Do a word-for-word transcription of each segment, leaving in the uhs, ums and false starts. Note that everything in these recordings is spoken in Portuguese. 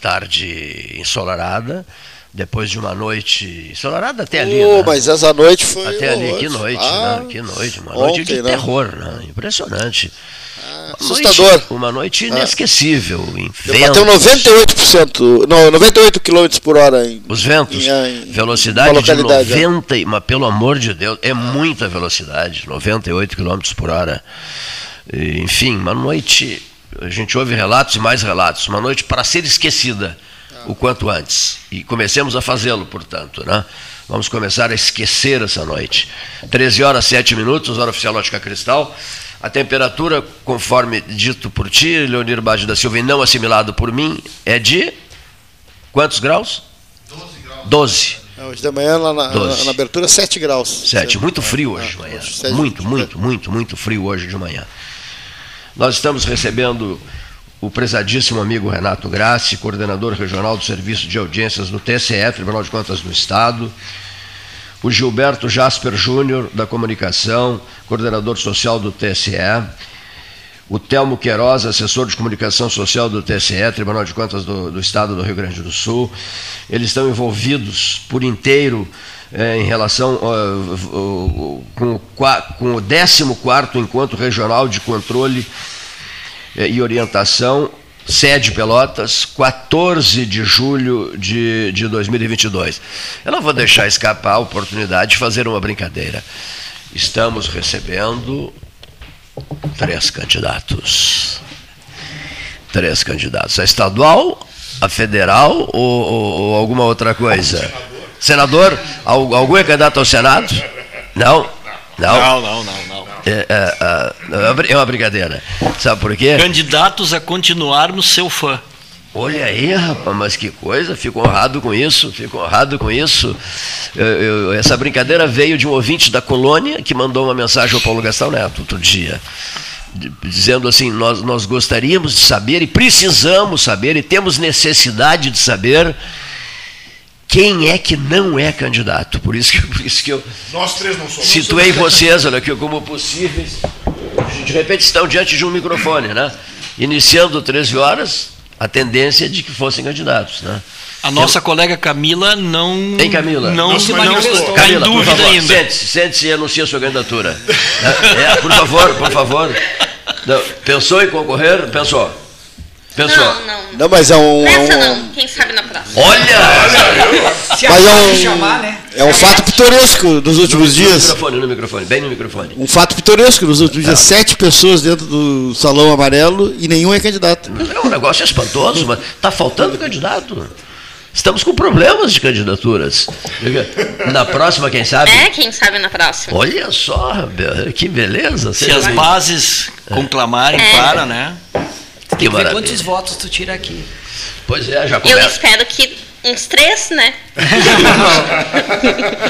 tarde ensolarada, depois de uma noite ensolarada até ali. Oh, né? Mas essa noite foi... Até ali, noite. Que noite, ah, né? Que noite. Uma ontem, noite de terror, né? Impressionante. Ah, uma assustador. Noite, uma noite inesquecível. Ah. Em ventos. Bateu noventa e oito por cento, não, noventa e oito quilômetros por hora. Em, Os ventos. Em, em, velocidade de noventa, é. Mas pelo amor de Deus, é ah. muita velocidade, noventa e oito quilômetros por hora. E, enfim, uma noite... A gente ouve relatos e mais relatos. Uma noite para ser esquecida ah. o quanto antes. E comecemos a fazê-lo, portanto, né? Vamos começar a esquecer essa noite. treze horas, sete minutos, hora oficial Ótica Cristal. A temperatura, conforme dito por ti, Leonir Baggio da Silva, e não assimilado por mim, é de quantos graus? doze graus. doze. Hoje da manhã, lá na, na, na abertura, sete graus. sete. Muito frio hoje de manhã. Muito, muito, muito, muito frio hoje de manhã. Nós estamos recebendo o prezadíssimo amigo Renato Grassi, coordenador regional do Serviço de Audiências do T C E, Tribunal de Contas do Estado, o Gilberto Jasper Júnior, da Comunicação, coordenador social do T C E, o Telmo Queiroz, assessor de comunicação social do T C E, Tribunal de Contas do, do Estado do Rio Grande do Sul. Eles estão envolvidos por inteiro É, em relação ao, ao, ao, com o décimo quarto Encontro Regional de Controle e Orientação, sede Pelotas, quatorze de julho de dois mil e vinte e dois. Eu não vou deixar escapar a oportunidade de fazer uma brincadeira. Estamos recebendo três candidatos. Três candidatos. A estadual, a federal ou, ou, ou alguma outra coisa? Senador, algum é candidato ao Senado? Não? Não, não, não. não, não. É, é, é uma brincadeira. Sabe por quê? Candidatos a continuar no seu fã. Olha aí, rapaz, mas que coisa, fico honrado com isso, fico honrado com isso. Eu, eu, essa brincadeira veio de um ouvinte da colônia que mandou uma mensagem ao Paulo Gastão Neto outro dia, dizendo assim, nós, nós gostaríamos de saber e precisamos saber e temos necessidade de saber... Quem é que não é candidato? Por isso que, por isso que eu Nós três não somos. Situei vocês, olha aqui, como possíveis. De repente estão diante de um microfone, né? Iniciando treze horas, a tendência é de que fossem candidatos, né? A nossa eu... colega Camila não... Hein, Camila? Não, não se manifestou. Camila, por favor, ainda. sente-se, sente-se e anuncie a sua candidatura. é, é, por favor, por favor. Não, pensou em concorrer? Pensou. Pensou. Não, não, não. Não, mas é um... Nessa é um... não, quem sabe na próxima. Olha! Mas é um, chamar, né? é um fato pitoresco dos últimos no, dias. No microfone, no microfone, bem no microfone. Um fato pitoresco dos últimos é. dias. Sete pessoas dentro do Salão Amarelo e nenhum é candidato. É um negócio espantoso, mas está faltando candidato. Estamos com problemas de candidaturas. Na próxima, quem sabe? É, quem sabe na próxima. Olha só, que beleza. Se as bases é. conclamarem é. para, né? Que maravilha. Quantos votos tu tira aqui? Pois é, já começa. Eu espero que uns três, né?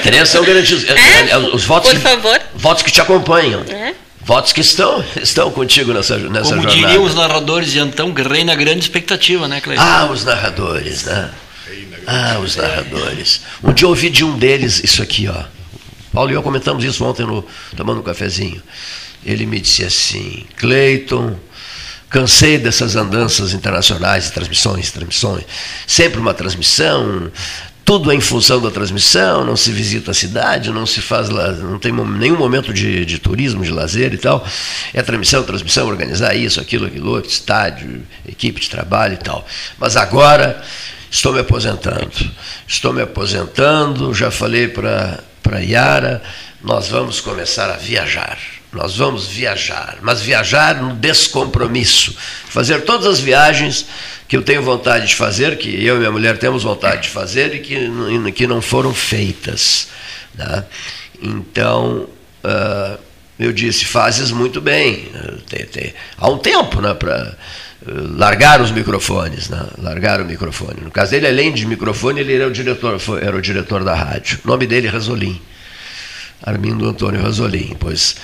Três são garantidos. É, é, os votos por que, favor. Votos que te acompanham. É. Votos que estão, estão contigo nessa, nessa Como jornada. Como diriam os narradores de Antão, reina grande expectativa, né, Cleiton? Ah, os narradores, né? Ah, os narradores. Um dia eu ouvi de um deles isso aqui, ó. Paulo e eu comentamos isso ontem, no, tomando um cafezinho. Ele me disse assim, Cleiton... Cansei dessas andanças internacionais, transmissões, transmissões. Sempre uma transmissão, tudo é em função da transmissão, não se visita a cidade, não se faz, não tem nenhum momento de, de turismo, de lazer e tal. É transmissão, transmissão, organizar isso, aquilo, aquilo, outro, estádio, equipe de trabalho e tal. Mas agora estou me aposentando. Estou me aposentando, já falei para a Yara, nós vamos começar a viajar. Nós vamos viajar, mas viajar no descompromisso. Fazer todas as viagens que eu tenho vontade de fazer, que eu e minha mulher temos vontade de fazer e que, que não foram feitas. Né? Então, uh, eu disse, fazes muito bem. Tem, tem, há um tempo, né, para uh, largar os microfones. Né? Largar o microfone. No caso dele, além de microfone, ele era o diretor, foi, era o diretor da rádio. O nome dele é Rasolim. Armindo Antônio Rasolim, pois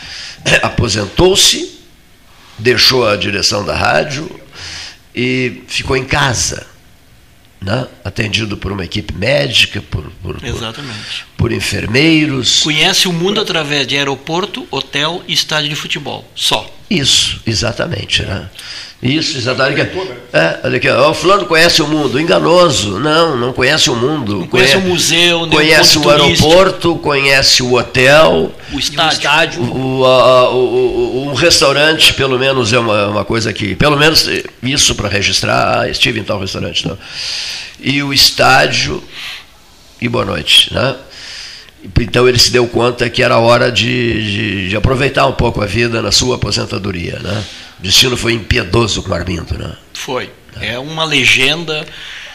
aposentou-se, deixou a direção da rádio e ficou em casa, né? Atendido por uma equipe médica, por, por, Exatamente. por enfermeiros. Conhece o mundo através de aeroporto, hotel e estádio de futebol, só. Isso, exatamente, né? Isso, exatamente. É, olha aqui, ó, o fulano conhece o mundo, enganoso. Não, não conhece o mundo. Não conhece, conhece o museu, conhece o aeroporto, conhece o hotel, o estádio, o, a, o, o, um restaurante, pelo menos é uma, uma coisa que, pelo menos isso para registrar, ah, estive em tal restaurante, não. E o estádio e boa noite, né? Então ele se deu conta que era hora de, de, de aproveitar um pouco a vida na sua aposentadoria, né? O destino foi impiedoso com o Armindo, né? Foi. É uma legenda.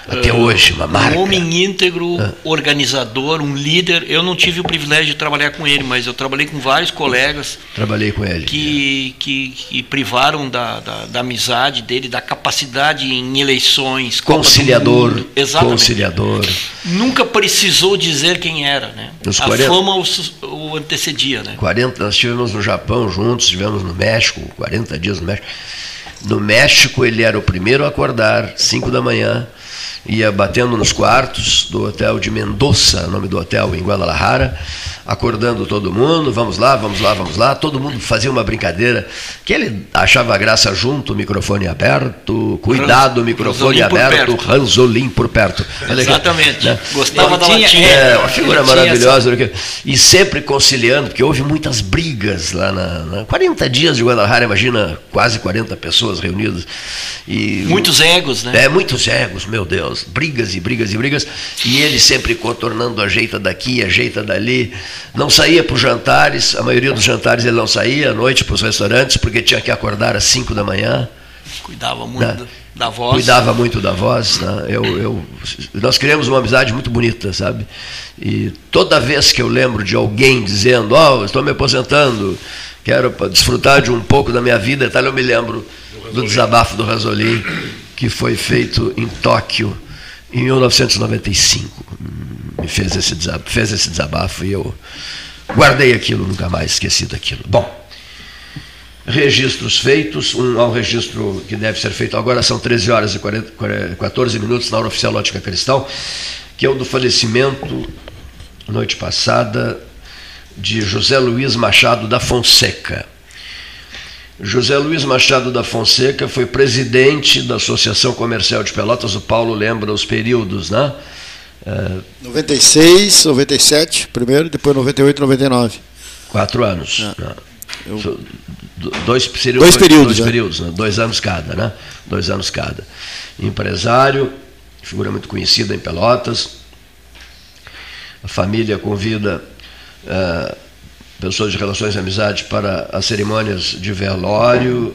Até uh, hoje, uma marca. Um homem íntegro, ah. organizador, um líder. Eu não tive o privilégio de trabalhar com ele, mas eu trabalhei com vários colegas. Trabalhei com ele. Que, é. que, que privaram da, da, da amizade dele, da capacidade em eleições. Conciliador. Exatamente. Conciliador. Nunca precisou dizer quem era, né? Nos quarenta, a fama o, o antecedia, né? quarenta, nós estivemos no Japão juntos, estivemos no México, quarenta dias no México. No México ele era o primeiro a acordar, cinco da manhã, ia batendo nos quartos do hotel de Mendoza, nome do hotel em Guadalajara, acordando todo mundo, vamos lá, vamos lá, vamos lá, todo mundo fazia uma brincadeira, que ele achava graça junto, microfone aberto, cuidado, microfone aberto, Ranzolim por perto. Exatamente, né? Gostava da latinha. É, uma figura maravilhosa. E sempre conciliando, porque houve muitas brigas lá na... na quarenta dias de Guadalajara, imagina, quase quarenta pessoas reunidas. E muitos egos, né? É, muitos egos, meu Deus, brigas e brigas e brigas, e ele sempre contornando, ajeita daqui, ajeita dali, não saía para os jantares, a maioria dos jantares ele não saía, à noite para os restaurantes, porque tinha que acordar às cinco da manhã. Cuidava muito, né? Da voz. Cuidava muito da voz, né? eu, eu, nós criamos uma amizade muito bonita, sabe? E toda vez que eu lembro de alguém dizendo, ó, oh, estou me aposentando, quero desfrutar de um pouco da minha vida e tal, eu me lembro do desabafo do Ranzolim, que foi feito em Tóquio, em mil novecentos e noventa e cinco. Me fez esse desabafo, fez esse desabafo e eu guardei aquilo, nunca mais esqueci daquilo. Bom, registros feitos, um, um registro que deve ser feito agora, são treze horas e quarenta, quatorze minutos, na hora oficial Ótica Cristal, que é o do falecimento, noite passada, de José Luiz Machado da Fonseca. José Luiz Machado da Fonseca foi presidente da Associação Comercial de Pelotas. O Paulo lembra os períodos, né? É... noventa e seis, noventa e sete, primeiro, depois noventa e oito, noventa e nove. Quatro anos. É. Né? Eu... Dois, seria dois, dois períodos. Dois, períodos, né? Dois anos cada, né? Dois anos cada. Empresário, figura muito conhecida em Pelotas. A família convida... Uh, pessoas de relações e amizade para as cerimônias de velório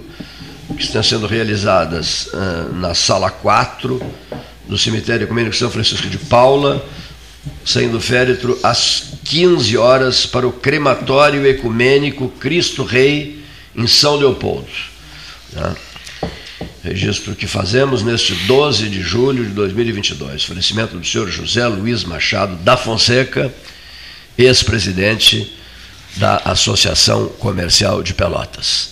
que estão sendo realizadas uh, na sala quatro do cemitério ecumênico São Francisco de Paula, saindo féretro às quinze horas para o crematório ecumênico Cristo Rei em São Leopoldo, né? Registro que fazemos neste doze de julho de dois mil e vinte e dois, falecimento do senhor José Luiz Machado da Fonseca, ex-presidente da Associação Comercial de Pelotas.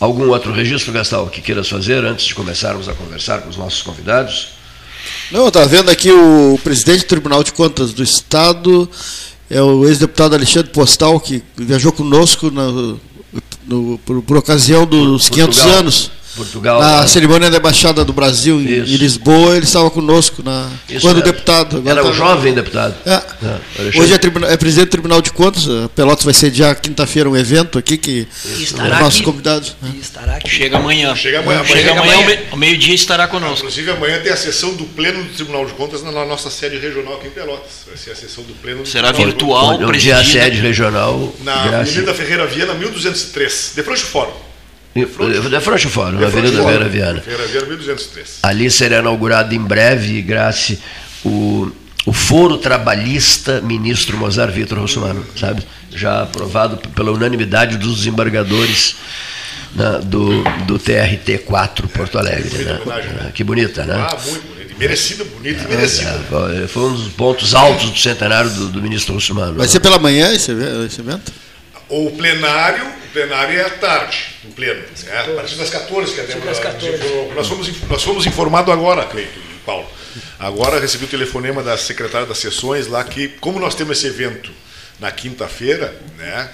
Algum outro registro, Gastal, que queiras fazer antes de começarmos a conversar com os nossos convidados? Não, está vendo aqui o presidente do Tribunal de Contas do Estado, é o ex-deputado Alexandre Postal, que viajou conosco no, no, por, por ocasião dos Portugal, quinhentos anos. Portugal. Na cerimônia da Embaixada do Brasil em, em Lisboa, ele estava conosco na, quando era deputado. Agora era um jovem deputado. É. É. Hoje é, tribuna, é presidente do Tribunal de Contas. A Pelotas vai sediar quinta-feira um evento aqui que estará nossos aqui, convidados. E estará aqui. Chega amanhã. Chega amanhã. Amanhã, chega amanhã, amanhã. Ao meio-dia estará conosco. Inclusive amanhã tem a sessão do Pleno do Tribunal de Contas na nossa sede regional aqui em Pelotas. Vai ser a sessão do Pleno do Será Tribunal virtual, presidida. A sede regional. Na Avenida Ferreira Viana, mil duzentos e três. Depois do fórum. De frente ao fórum, na Avenida Vera Viana. Vera Viana, mil duzentos e três. Ali será inaugurado em breve, Grace, o, o Foro Trabalhista Ministro Mozar Vitor Russomano, sabe? Já aprovado pela unanimidade dos desembargadores na, do, do T R T quatro Porto Alegre. É, né? Que bonita, né? Ah, muito bonita. Merecida, bonita, é, merecida. É, foi um dos pontos altos do centenário do, do ministro Russomano. Vai ser pela manhã esse evento? Ou plenário, o plenário é à tarde, o pleno, é a partir das quatorze, que é a nós fomos, nós fomos informados agora, Cleito, Paulo. Agora recebi o telefonema da secretária das sessões lá que, como nós temos esse evento na quinta-feira, né?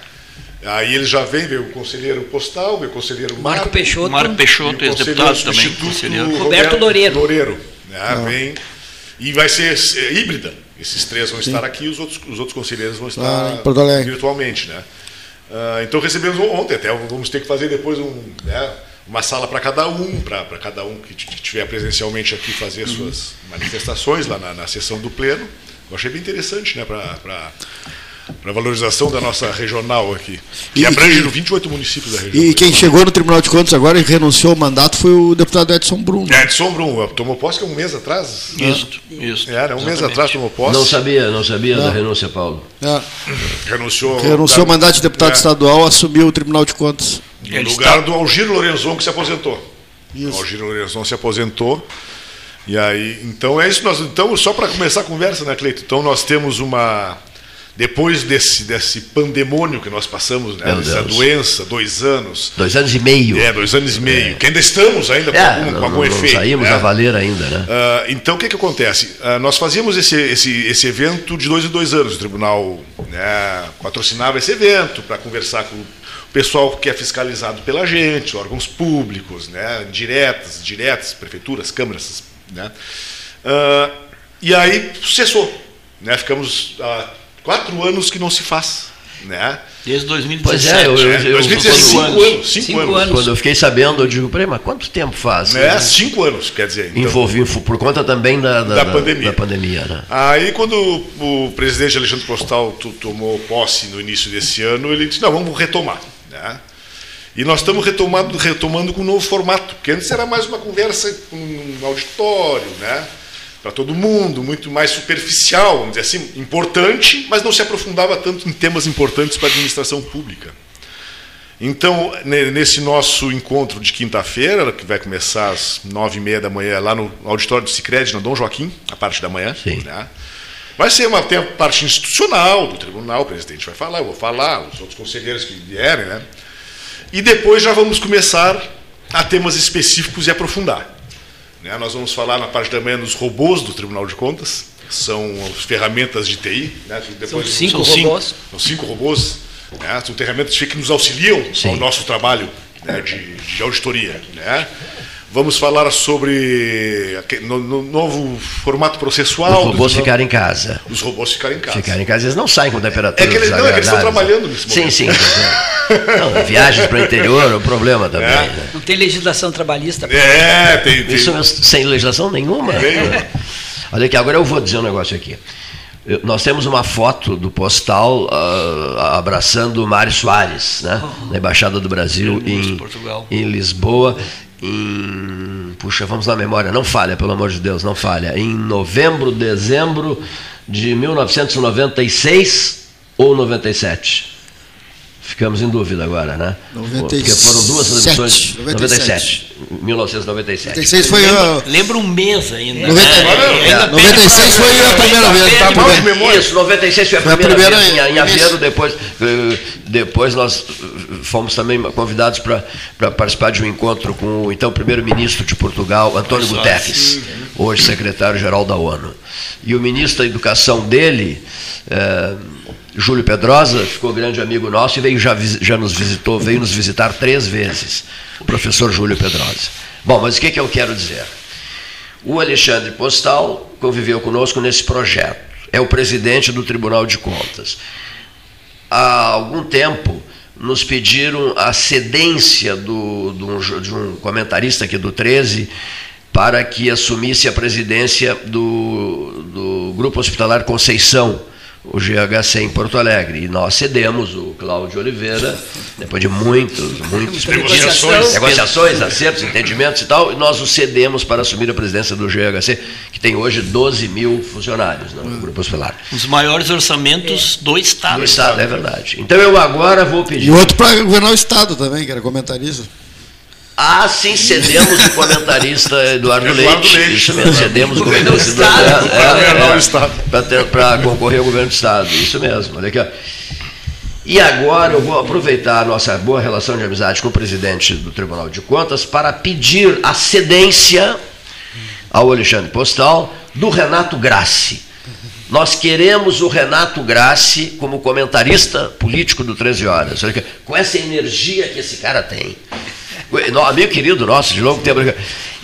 Aí ele já vem, veio o conselheiro postal, veio o conselheiro Marco, Marco Peixoto, Marco Peixoto, ex-deputado também, conselheiro Roberto, Roberto Loureiro. Loureiro, né? Vem, e vai ser é, híbrida. Esses três vão Sim. estar aqui, os outros, os outros conselheiros vão estar ah, virtualmente, né? Uh, então recebemos ontem, até vamos ter que fazer depois um, né, uma sala para cada um, para cada um que estiver presencialmente aqui fazer uhum. suas manifestações lá na, na sessão do pleno. Eu achei bem interessante, né, para para valorização da nossa regional aqui, que e, abrange e, vinte e oito municípios da região. E quem chegou no Tribunal de Contas agora e renunciou ao mandato foi o deputado Edson Brum. É, Edson Brum, tomou posse que um mês atrás? Isso, né? isso. Era, um mês atrás tomou posse. Não sabia, não sabia não. da renúncia, Paulo. É. Renunciou renunciou ao mandato de deputado é. estadual, assumiu o Tribunal de Contas. No lugar está... do Algiro Lorenzon, que se aposentou. Isso. O Algiro Lorenzon se aposentou. E aí, então é isso. Nós, então, só para começar a conversa, né, Cleito? Então nós temos uma... Depois desse, desse pandemônio que nós passamos, né, dessa doença, dois anos. Dois anos e meio. É, dois anos e meio. É. Que ainda estamos ainda com, é, algum, não, com algum não efeito. Não saímos né? a valer ainda, né? Uh, então, o que, que acontece? Uh, nós fazíamos esse, esse, esse evento de dois em dois anos. O tribunal, né, patrocinava esse evento para conversar com o pessoal que é fiscalizado pela gente, órgãos públicos, né, diretas, diretas, prefeituras, câmaras. Né? Uh, e aí, cessou. Né? Ficamos... Uh, Quatro anos que não se faz, né? Desde dois mil e dezessete. Pois é, eu, eu, eu, dois mil e dezessete, cinco anos. anos. Cinco, cinco anos. anos. Quando eu fiquei sabendo, eu digo, peraí, mas quanto tempo faz? É, né? Cinco anos, quer dizer. Então, envolvi, por conta também da, da, da pandemia. Da pandemia, né? Aí, quando o presidente Alexandre Postal tomou posse no início desse ano, ele disse, não, vamos retomar, né? E nós estamos retomando, retomando com um novo formato, porque antes era mais uma conversa com um auditório, né? Para todo mundo, muito mais superficial, vamos dizer assim, importante, mas não se aprofundava tanto em temas importantes para a administração pública. Então, nesse nosso encontro de quinta-feira, que vai começar às nove e meia da manhã, lá no auditório do Sicredi, na Dom Joaquim, a parte da manhã, né? Vai ser uma a parte institucional do tribunal, o presidente vai falar, eu vou falar, os outros conselheiros que vierem, né? E depois já vamos começar a temas específicos e aprofundar. Nós vamos falar na parte da manhã dos robôs do Tribunal de Contas, são as ferramentas de T I. Né? Depois, são cinco são robôs. São cinco robôs, né? São ferramentas que nos auxiliam Sim. ao nosso trabalho, né, de, de auditoria. Né? Vamos falar sobre no, no novo formato processual. Os robôs do... ficarem em casa. Os robôs ficarem em casa. Ficarem em casa, eles não saem com temperatura. É que eles, não, é que eles estão trabalhando nesse momento. Sim, sim. Não, viagens para o interior é um problema também. É. Né? Não tem legislação trabalhista. É, tem, tem. Isso sem legislação nenhuma. É. Olha aqui, agora eu vou dizer um negócio aqui. Nós temos uma foto do Postal uh, abraçando o Mário Soares, né? Oh. Na Embaixada do Brasil em, Portugal. em Lisboa. Em, puxa, vamos na memória, não falha, pelo amor de Deus, não falha. Em novembro, dezembro de mil novecentos e noventa e seis ou noventa e sete? Ficamos em dúvida agora, né? noventa e sete. Porque foram duas eleições. noventa e sete. mil novecentos e noventa e sete. noventa e seis foi lembra, a... lembra um mês ainda. noventa, né? É, ainda é, noventa e seis foi a primeira vez. Tá, primeira. Isso, noventa e seis foi a primeira, foi a primeira vez. Em, em Aveiro, depois, depois nós fomos também convidados para participar de um encontro com o então primeiro-ministro de Portugal, Antônio Guterres, hoje secretário-geral da ONU. E o ministro da Educação dele... É, Júlio Pedrosa ficou grande amigo nosso e veio já, já nos visitou, veio nos visitar três vezes, o professor Júlio Pedrosa. Bom, mas o que, que eu quero dizer? O Alexandre Postal conviveu conosco nesse projeto, é o presidente do Tribunal de Contas. Há algum tempo nos pediram a cedência do, do, de um comentarista aqui do treze para que assumisse a presidência do, do Grupo Hospitalar Conceição, o G H C em Porto Alegre, e nós cedemos o Cláudio Oliveira, depois de muitos, muitos negociações, negociações, acertos, entendimentos e tal, e nós o cedemos para assumir a presidência do G H C, que tem hoje doze mil funcionários, né, no Grupo Hospitalar. Os maiores orçamentos é. do Estado. Do Estado, é verdade. Então eu agora vou pedir... E outro para governar o Estado também, que era comentarista. Ah, sim, cedemos o comentarista Eduardo, Eduardo Leite. Leite. Isso mesmo, cedemos o comentarista Eduardo para concorrer ao governo do Estado. Isso mesmo. Olha aqui. E agora eu vou aproveitar a nossa boa relação de amizade com o presidente do Tribunal de Contas para pedir a cedência ao Alexandre Postal, do Renato Grassi. Nós queremos o Renato Grassi como comentarista político do treze horas, com essa energia que esse cara tem. Meu querido nosso, de longo tempo,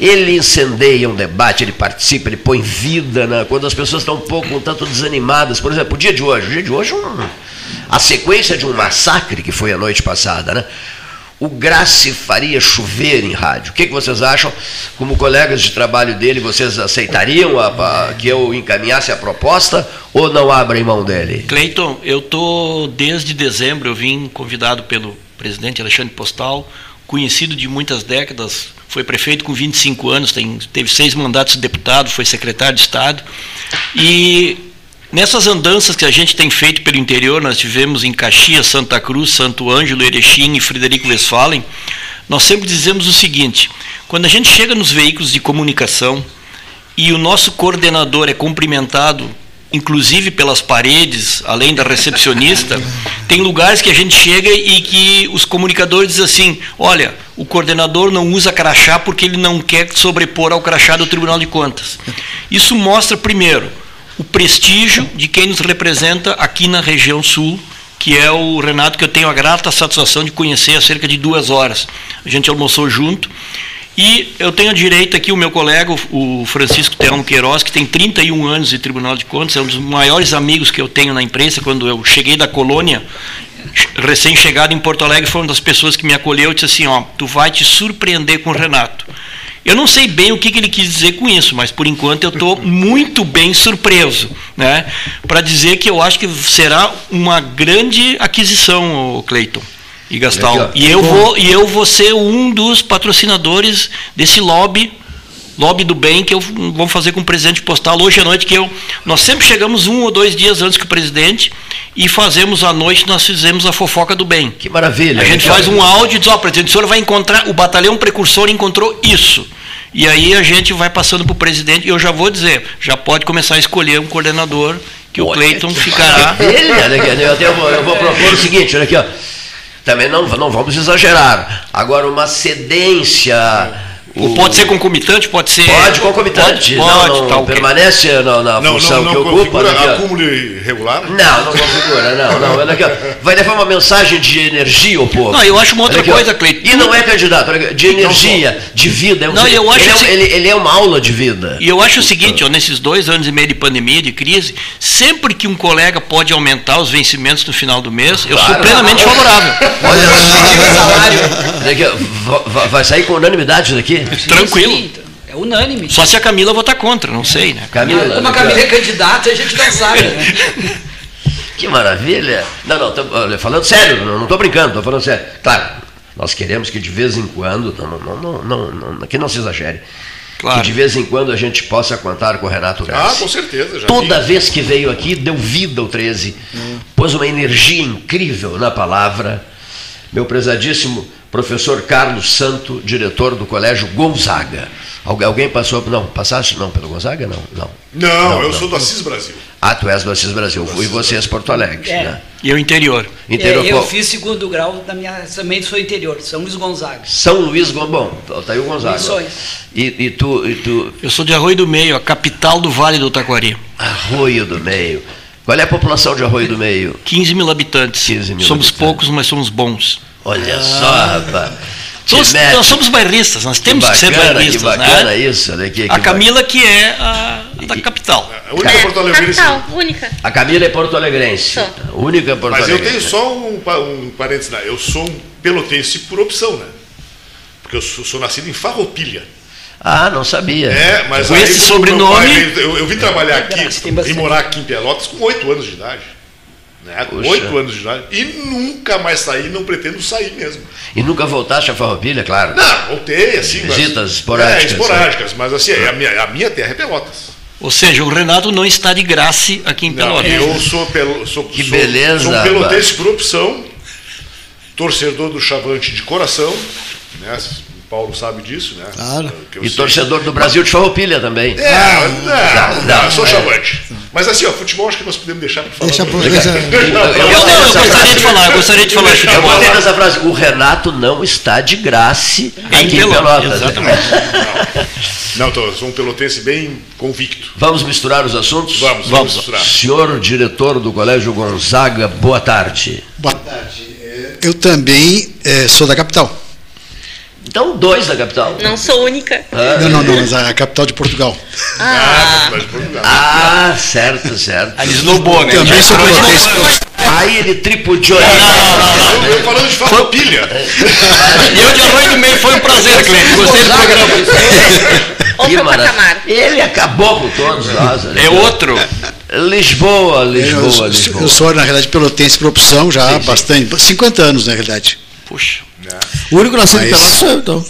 ele incendeia um debate, ele participa, ele põe vida, né? Quando as pessoas estão um pouco, um tanto desanimadas. Por exemplo, o dia de hoje, o dia de hoje, um, a sequência de um massacre que foi a noite passada, né? O Grassi faria chover em rádio. O que, que vocês acham? Como colegas de trabalho dele, vocês aceitariam a, a, que eu encaminhasse a proposta ou não abrem mão dele? Cleiton, eu estou desde dezembro, eu vim convidado pelo presidente Alexandre Postal, conhecido de muitas décadas, foi prefeito com vinte e cinco anos, tem, teve seis mandatos de deputado, foi secretário de Estado. E nessas andanças que a gente tem feito pelo interior, nós tivemos em Caxias, Santa Cruz, Santo Ângelo, Erechim e Frederico Westphalen, nós sempre dizemos o seguinte: quando a gente chega nos veículos de comunicação e o nosso coordenador é cumprimentado, inclusive pelas paredes, além da recepcionista, tem lugares que a gente chega e que os comunicadores dizem assim: olha, o coordenador não usa crachá porque ele não quer sobrepor ao crachá do Tribunal de Contas. Isso mostra, primeiro, o prestígio de quem nos representa aqui na região sul, que é o Renato, que eu tenho a grata satisfação de conhecer há cerca de duas horas. A gente almoçou junto. E eu tenho à direita aqui o meu colega, o Francisco Telmo Queiroz, que tem trinta e um anos de Tribunal de Contas, é um dos maiores amigos que eu tenho na imprensa. Quando eu cheguei da colônia, recém-chegado em Porto Alegre, foi uma das pessoas que me acolheu e disse assim: ó, tu vai te surpreender com o Renato. Eu não sei bem o que, que ele quis dizer com isso, mas por enquanto eu estou muito bem surpreso, né, para dizer que eu acho que será uma grande aquisição, Cleiton e Gastal. E eu vou, e eu vou ser um dos patrocinadores desse lobby, lobby do bem, que eu vou fazer com o presidente Postal hoje à noite, que eu, nós sempre chegamos um ou dois dias antes que o presidente e fazemos à noite, nós fizemos a fofoca do bem. Que maravilha. A gente faz um áudio e diz: ó, oh, presidente, o senhor vai encontrar, o batalhão precursor encontrou isso. E aí a gente vai passando para o presidente, e eu já vou dizer, já pode começar a escolher um coordenador, que olha, o Cleiton ficará... Maravilha. Eu vou, eu vou propor o seguinte, olha aqui, ó. Também não, não vamos exagerar. Agora, uma cedência... O, pode ser concomitante, pode ser... Pode concomitante. Pode, pode, não, não tá, okay. Permanece na, na não, função não, não, que não ocupa. Não, não acúmulo irregular? Não, não configura, não. não olha aqui, vai levar uma mensagem de energia ao povo. Não, eu acho uma outra aqui, coisa, Cleiton. E não é candidato, de energia, de vida. É um não, eu acho ele, se... ele, ele é uma aula de vida. E eu acho o seguinte, ó, nesses dois anos e meio de pandemia, de crise, sempre que um colega pode aumentar os vencimentos no final do mês, eu claro, sou plenamente não, favorável. Olha, salário. Vai, vai sair com unanimidade daqui? Tranquilo. Sim, é unânime. Só se a Camila votar contra, não sei, né? Camila, não, como a Camila é candidata, a gente não sabe, né? Que maravilha. Não, não, tô falando sério, não estou brincando, estou falando sério. Claro, nós queremos que de vez em quando, não, não, não, não, não, que não se exagere, claro, que de vez em quando a gente possa contar com o Renato Grassi. Ah, com certeza. Já Toda vi. vez que veio aqui, deu vida ao treze, hum. pôs uma energia incrível na palavra. Meu prezadíssimo professor Carlos Santo, diretor do Colégio Gonzaga. Alguém passou... Não, passaste? Não, pelo Gonzaga? Não, não. Não, não eu não. sou do Assis Brasil. Ah, tu és do Assis Brasil. E você é Porto Alegre. É. Né? E o interior. interior é, eu qual? fiz segundo grau, da minha, também sou interior, São Luís Gonzaga. São Luís Gonzaga. Bom, está aí o Gonzaga. E, e, tu, e tu... Eu sou de Arroio do Meio, a capital do Vale do Taquari. Arroio do Meio. Qual é a população de Arroio do Meio? quinze mil habitantes. quinze mil somos habitantes. Poucos, mas somos bons. Olha só, rapaz. Somos, nós somos bairristas, nós temos que, bacana, que ser bairristas. Que bacana, né? Isso. Né? Que, que a Camila, bacana. que é a, a da capital. A única é, Porto Alegrense. Única. A Camila é Porto Alegrense. Única Porto Alegrense. Mas eu tenho só um, um parênteses. Né? Eu sou um pelotense por opção, né? Porque eu sou, sou nascido em Farroupilha. Ah, não sabia. É, mas com aí, esse sobrenome. Pai, eu, eu vim trabalhar aqui, vim morar aqui em Pelotas com oito anos de idade. Né? Oito anos de idade. E nunca mais saí, não pretendo sair mesmo. E nunca voltaste a Farroupilha, claro? Não, voltei, assim. Visitas mas, esporádicas. É, esporádicas, né? Mas assim, a minha, a minha terra é Pelotas. Ou seja, o Renato não está de graça aqui em Pelotas. Não, eu sou, pelo, sou, que sou, beleza, sou um pelotense por opção, torcedor do Chavante de coração, né? Paulo sabe disso, né? Claro. E sei. torcedor do Brasil de Farroupilha também. É, ah, não, não, não, eu sou chavante. É. Mas assim, ó, futebol acho que nós podemos deixar para falar. Deixa por... Deixa... Eu não, eu, eu, eu gostaria de falar, eu gostaria de falar. Eu, eu botei nessa frase, o Renato não está de graça em Pelotas. Exatamente. Não, tô, sou um pelotense bem convicto. Vamos misturar os assuntos? Vamos, vamos, vamos misturar. Senhor diretor do Colégio Gonzaga, boa tarde. Boa tarde. Eu também é, sou da capital. Então, dois da capital. Não sou única. Ah, não, não, não, mas a capital de Portugal. Ah, ah, de Portugal. ah certo, certo. Ele esnobou, né? Também sou pelotense. Aí ele tripudiou. Não, não, não. Eu falando de farroupilha. E eu de arroz do meio, foi um prazer, Cleide. Gostei do programa. Ele acabou com todos nós. É outro. Lisboa, Lisboa, Lisboa. Eu sou, na realidade, pelotense por opção já há bastante, cinquenta anos, na realidade. Puxa. O único nascido de Pelotas sou eu, então.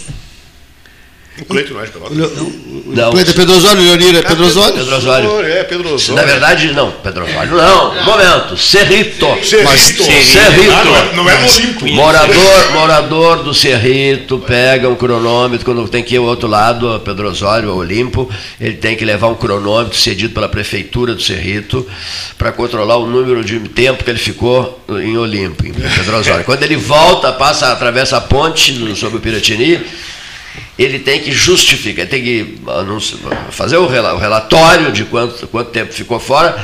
O Cleito não é de Pelotas? O Cleito é Pedro Osório, Leonir é Pedro Osório? Pedro Osório. É, Pedro Osório. Na verdade, não. Pedro Osório, não. Momento. Cerrito. Cerrito. Cerrito. Não é Olimpo. Morador, morador do Cerrito pega um cronômetro, quando tem que ir ao outro lado, Pedro Osório, ao Olimpo, ele tem que levar um cronômetro cedido pela prefeitura do Cerrito para controlar o número de tempo que ele ficou em Olimpo, em Pedro Osório. Quando ele volta, passa, atravessa a ponte sobre o Piratini, ele tem que justificar, ele tem que fazer o relatório de quanto, quanto tempo ficou fora,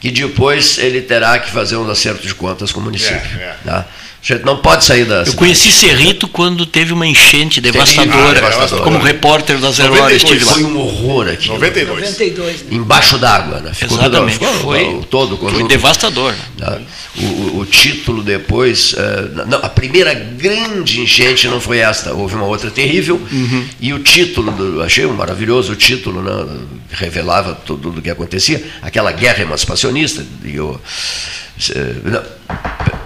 que depois ele terá que fazer um acerto de contas com o município. É, é. Tá? A gente não pode sair da... Eu conheci Cerrito quando teve uma enchente devastadora, ah, devastadora. Como repórter da Zero Hora, estive lá. Foi um horror aqui. noventa e dois. noventa e dois. Embaixo d'água, né? Ficou exatamente. Tudo, foi, todo conjunto, foi devastador. Né? O, o título depois... Uh, não, a primeira grande enchente não foi esta, houve uma outra terrível. Uhum. E o título, do, achei um maravilhoso o título, né? Revelava tudo o que acontecia. Aquela guerra emancipacionista e o...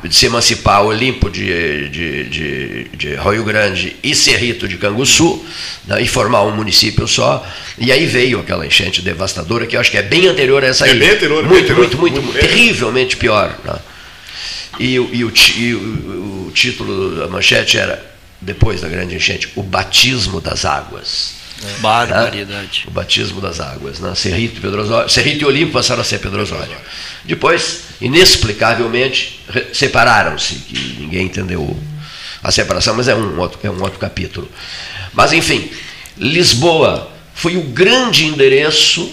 de se emancipar Olimpo de, de, de, de Rio Grande e Cerrito de Canguçu, né, e formar um município só, e aí veio aquela enchente devastadora que eu acho que é bem anterior a essa é aí. Bem anterior, muito, bem muito, anterior, muito, muito, muito, muito terrivelmente pior. Né? E, o, e, o, e o, o título da manchete era, depois da grande enchente, o batismo das águas. É. Barbaridade. Né? O batismo das águas. Né? Cerrito, Pedro Osório, Cerrito e Olimpo passaram a ser Pedro Osório. Depois, inexplicavelmente, separaram-se, que ninguém entendeu a separação, mas é um outro, é um outro capítulo. Mas, enfim, Lisboa foi o grande endereço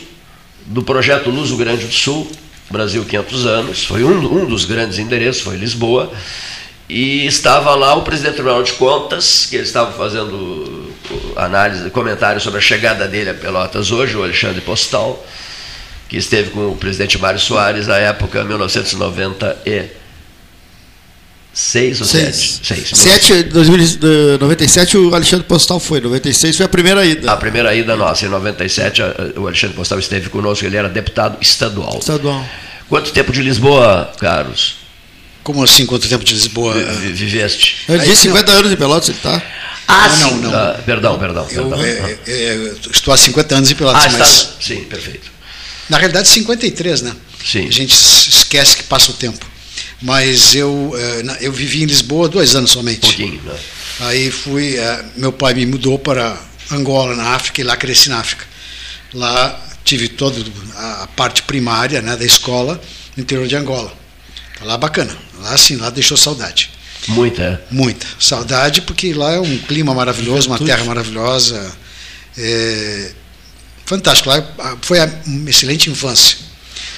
do projeto Luso Grande do Sul, Brasil quinhentos anos, foi um, um dos grandes endereços, foi Lisboa, e estava lá o presidente do Tribunal de Contas, que ele estava fazendo... análise, comentário sobre a chegada dele a Pelotas hoje, o Alexandre Postal, que esteve com o presidente Mário Soares na época, mil novecentos e noventa e seis ou sete? noventa e sete o Alexandre Postal foi, noventa e seis foi a primeira ida. A primeira ida nossa, em noventa e sete o Alexandre Postal esteve conosco, ele era deputado estadual. Estadual. Quanto tempo de Lisboa, Carlos? Como assim, quanto tempo de Lisboa? Viveste. Eu disse cinquenta anos em Pelotas, ele está... Ah, não, não, não. Ah, perdão, perdão. Eu, perdão. É, é, estou há cinquenta anos em Pelotas, ah, mas... Está, sim, perfeito. Na realidade, cinquenta e três, né? Sim. A gente esquece que passa o tempo. Mas eu, eu vivi em Lisboa dois anos somente. Um pouquinho, né? Aí fui... Meu pai me mudou para Angola, na África, e lá cresci na África. Lá tive toda a parte primária, né, da escola no interior de Angola. Lá bacana. Lá sim, lá deixou saudade. Muita. Muita. Saudade, porque lá é um clima maravilhoso, uma terra maravilhosa. É, fantástico. Lá foi uma excelente infância.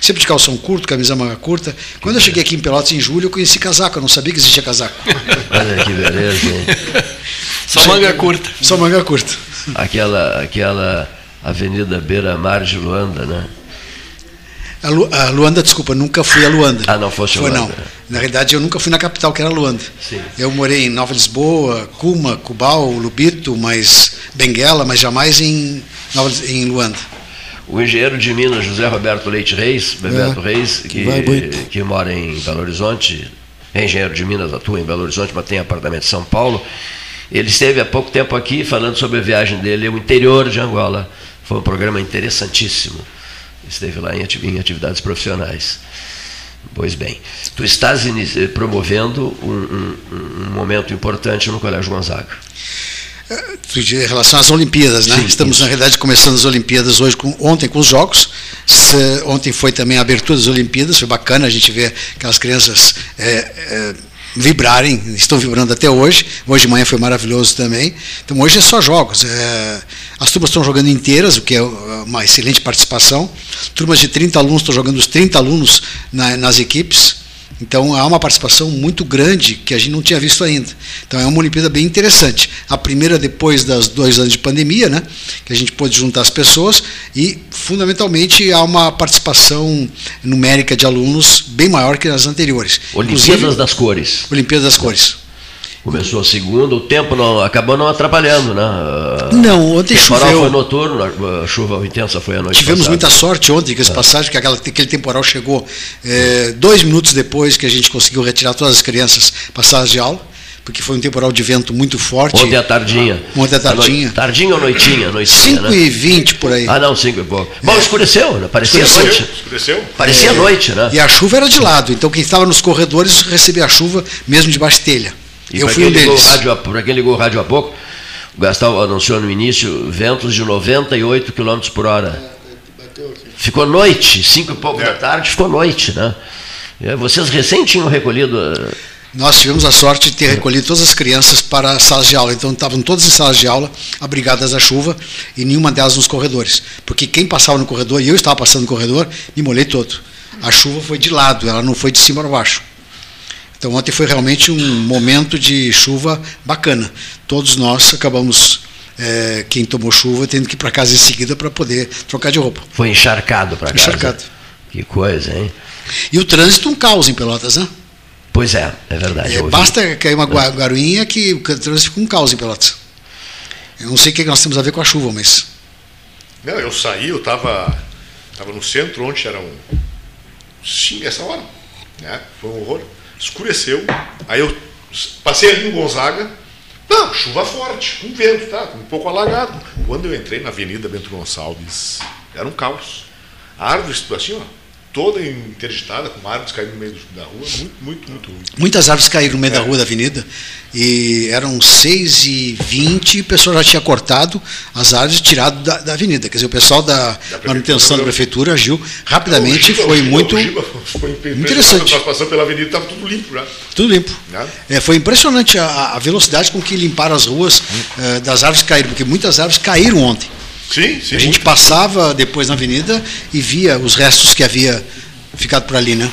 Sempre de calção curto, camisa manga curta. Quando eu cheguei aqui em Pelotas, em julho, eu conheci casaco. Eu não sabia que existia casaco. Olha que beleza. Só manga curta. Só manga curta. Aquela, aquela avenida Beira-Mar de Luanda, né? A, Lu, a Luanda, desculpa, nunca fui a Luanda. Ah, não fosse Luanda. Foi, não. Na realidade, eu nunca fui na capital, que era Luanda. Sim. Eu morei em Nova Lisboa, Cuma, Cubal, Lubito, mas Benguela, mas jamais em, Nova, em Luanda. O engenheiro de Minas, José Roberto Leite Reis, Bebeto é, Reis, que, que, que mora em Belo Horizonte, é engenheiro de Minas, atua em Belo Horizonte, mas tem apartamento em São Paulo, ele esteve há pouco tempo aqui falando sobre a viagem dele ao interior de Angola. Foi um programa interessantíssimo. Esteve lá em atividades profissionais. Pois bem, tu estás promovendo um, um, um momento importante no Colégio Gonzaga. Em relação às Olimpíadas, né? Sim, estamos, isso. Na realidade, começando as Olimpíadas hoje, com, ontem com os Jogos. Se, ontem foi também a abertura das Olimpíadas, foi bacana a gente ver aquelas crianças... É, é, vibrarem, estão vibrando até hoje. Hoje de manhã foi maravilhoso também. Então hoje é só jogos. É, as turmas estão jogando inteiras, o que é uma excelente participação. Turmas de trinta alunos, estão jogando os trinta alunos na, nas equipes. Então há uma participação muito grande que a gente não tinha visto ainda. Então é uma Olimpíada bem interessante. A primeira depois dos dois anos de pandemia, né, que a gente pôde juntar as pessoas e, fundamentalmente, há uma participação numérica de alunos bem maior que as anteriores. Olimpíadas Inclusive, das Cores. Olimpíadas das Cores. Começou a segunda, o tempo não, acabou não atrapalhando, né? Não, ontem temporal choveu. Temporal foi noturno, a chuva intensa foi à noite. Tivemos passada. muita sorte ontem, que esse é. passagem, que aquela, aquele temporal chegou é, dois minutos depois que a gente conseguiu retirar todas as crianças passadas de aula, porque foi um temporal de vento muito forte. Ontem à tardinha. Ah, ontem à tardinha. No, tardinha ou noitinha? noitinha cinco e vinte, né? Por aí. Ah, não, cinco e pouco. Bom, é. escureceu, né? Parecia escureceu. noite. Escureceu? Parecia é. noite, né? E a chuva era de lado, então quem estava nos corredores recebia a chuva mesmo debaixo de telha. E eu fui um deles. Para quem ligou o rádio há pouco, o Gastão anunciou no início ventos de noventa e oito quilômetros por hora. Ficou noite, cinco e pouco é. da tarde, ficou noite, né? Vocês recém tinham recolhido... Nós tivemos a sorte de ter recolhido todas as crianças para as salas de aula. Então estavam todas em salas de aula, abrigadas à chuva, e nenhuma delas nos corredores. Porque quem passava no corredor, e eu estava passando no corredor, me molhei todo. A chuva foi de lado, ela não foi de cima para baixo. Então ontem foi realmente um momento de chuva bacana. Todos nós acabamos, é, quem tomou chuva, tendo que ir para casa em seguida para poder trocar de roupa. Foi encharcado para casa. Encharcado. Que coisa, hein? E o trânsito um caos em Pelotas, né? Pois é, é verdade. É, basta cair uma garoinha que o trânsito fica um caos em Pelotas. Eu não sei o que nós temos a ver com a chuva, mas... Não, eu saí, eu estava tava no centro, onde era um... Sim, essa hora. Né? Foi um horror. Escureceu, aí eu passei ali no Gonzaga, não, chuva forte, com vento, tá, um pouco alagado. Quando eu entrei na Avenida Bento Gonçalves, era um caos. A árvore, assim, ó, toda interditada, com árvores caindo no meio da rua, muito, muito, muito ruim. Muitas árvores caíram no meio é. da rua da avenida, e eram seis e vinte, o pessoal já tinha cortado as árvores e tirado da, da avenida. Quer dizer, o pessoal da, da manutenção da prefeitura agiu rapidamente, não, Giba, foi Giba, muito Giba foi interessante. Nós passamos pela avenida, estava tudo limpo, né? Tudo limpo. É, foi impressionante a, a velocidade com que limparam as ruas hum. uh, das árvores que caíram, porque muitas árvores caíram ontem. Sim, sim, a gente muito. passava depois na avenida e via os restos que havia ficado por ali, né?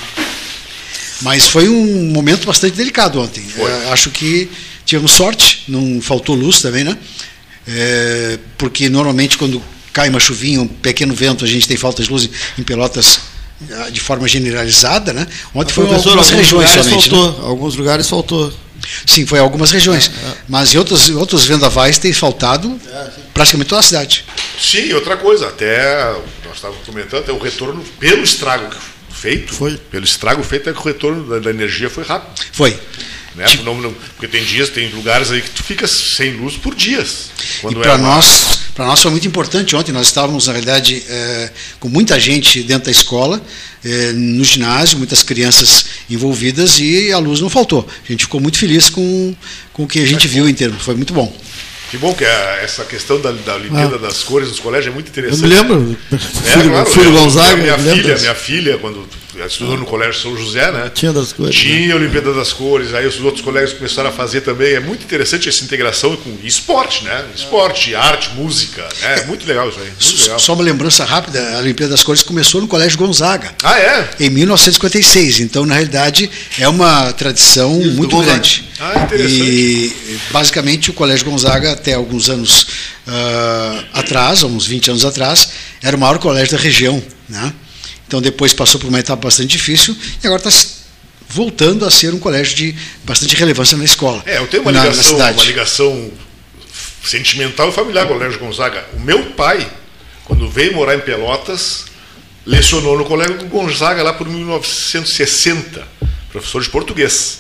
Mas foi um momento bastante delicado ontem. É, acho que tivemos sorte, não faltou luz também, né? É, porque normalmente quando cai uma chuvinha, um pequeno vento, a gente tem falta de luz em Pelotas de forma generalizada, né? Ontem foi em algumas regiões somente. Faltou, né? Alguns lugares faltou. Sim, foi em algumas regiões, é, é. mas em outros, outros vendavais tem faltado é, praticamente toda a cidade. Sim, outra coisa, até nós estávamos comentando, é o retorno pelo estrago feito, foi. pelo estrago feito é que o retorno da, da energia foi rápido. Foi. Né? Tipo, não, não, porque tem dias, tem lugares aí que tu fica sem luz por dias. E para nós, para nós foi muito importante ontem, nós estávamos, na realidade, é, com muita gente dentro da escola, é, no ginásio, muitas crianças envolvidas e a luz não faltou. A gente ficou muito feliz com, com o que a gente é viu em termos, foi muito bom. Que bom que a, essa questão da, da Olimpíada ah. das Cores nos colégios é muito interessante. Eu me lembro. É, claro, Fúlio Gonzaga. Minha filha, minha filha, quando estudou no colégio São José, né? Tinha das cores. Tinha né? Olimpíada das Cores, aí os outros colégios começaram a fazer também. É muito interessante essa integração com esporte, né? Esporte, arte, música. Né? É muito legal isso aí. Muito legal. Só uma lembrança rápida, a Olimpíada das Cores começou no colégio Gonzaga. Ah, é? Em mil novecentos e cinquenta e seis. Então, na realidade, é uma tradição isso, muito grande. Ah, interessante. E, basicamente, o colégio Gonzaga, até alguns anos uh, atrás, uns vinte anos atrás, era o maior colégio da região, né? Então depois passou por uma etapa bastante difícil e agora está voltando a ser um colégio de bastante relevância na escola. É, eu tenho uma, na, ligação, na uma ligação sentimental e familiar com o colégio Gonzaga. O meu pai, quando veio morar em Pelotas, lecionou no colégio Gonzaga lá por mil novecentos e sessenta, professor de português,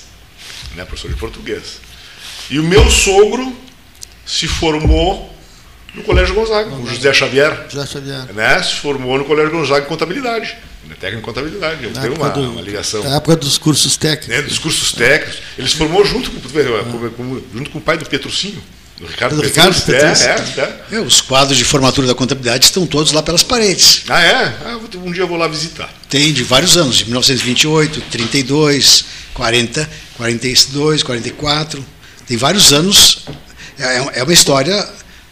né, professor de português. E o meu sogro se formou no Colégio Gonzaga, o José Xavier. José Xavier. Né, se formou no Colégio Gonzaga em contabilidade, técnico em contabilidade. Eu tenho uma, do, uma ligação. Na época dos cursos técnicos. Né, dos cursos técnicos. Ele se formou junto com, junto com o pai do Petrucinho. Do Ricardo, do Ricardo Petrucci. Petrucci. É, é, é. É, os quadros de formatura da contabilidade estão todos lá pelas paredes. Ah, é? Ah, um dia eu vou lá visitar. Tem de vários anos, de mil novecentos e vinte e oito, trinta e dois, quarenta, quarenta e dois, quarenta e quatro. Tem vários anos. É, é uma história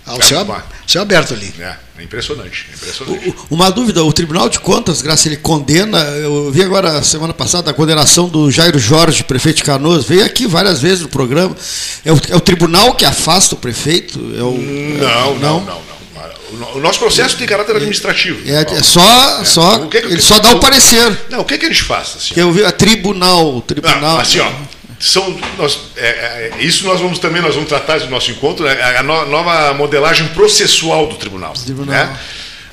ao é, céu, céu aberto ali. É, é impressionante. É impressionante. O, uma dúvida, o Tribunal de Contas, Graça, ele condena. Eu vi agora, semana passada, a condenação do Jairo Jorge, prefeito de Canoas. Veio aqui várias vezes no programa. É o, é o tribunal que afasta o prefeito? É o, não, é o, não, não, não. não. O nosso processo tem caráter administrativo. É, é só, é. só o que é que, ele só dá o um parecer. Não, o que é que eles fazem? Assim? Eu vi a tribunal, tribunal. Não, assim, ó, são nós, é, é, isso nós vamos também nós vamos tratar do nosso encontro, né, a no, nova modelagem processual do tribunal. tribunal. Né?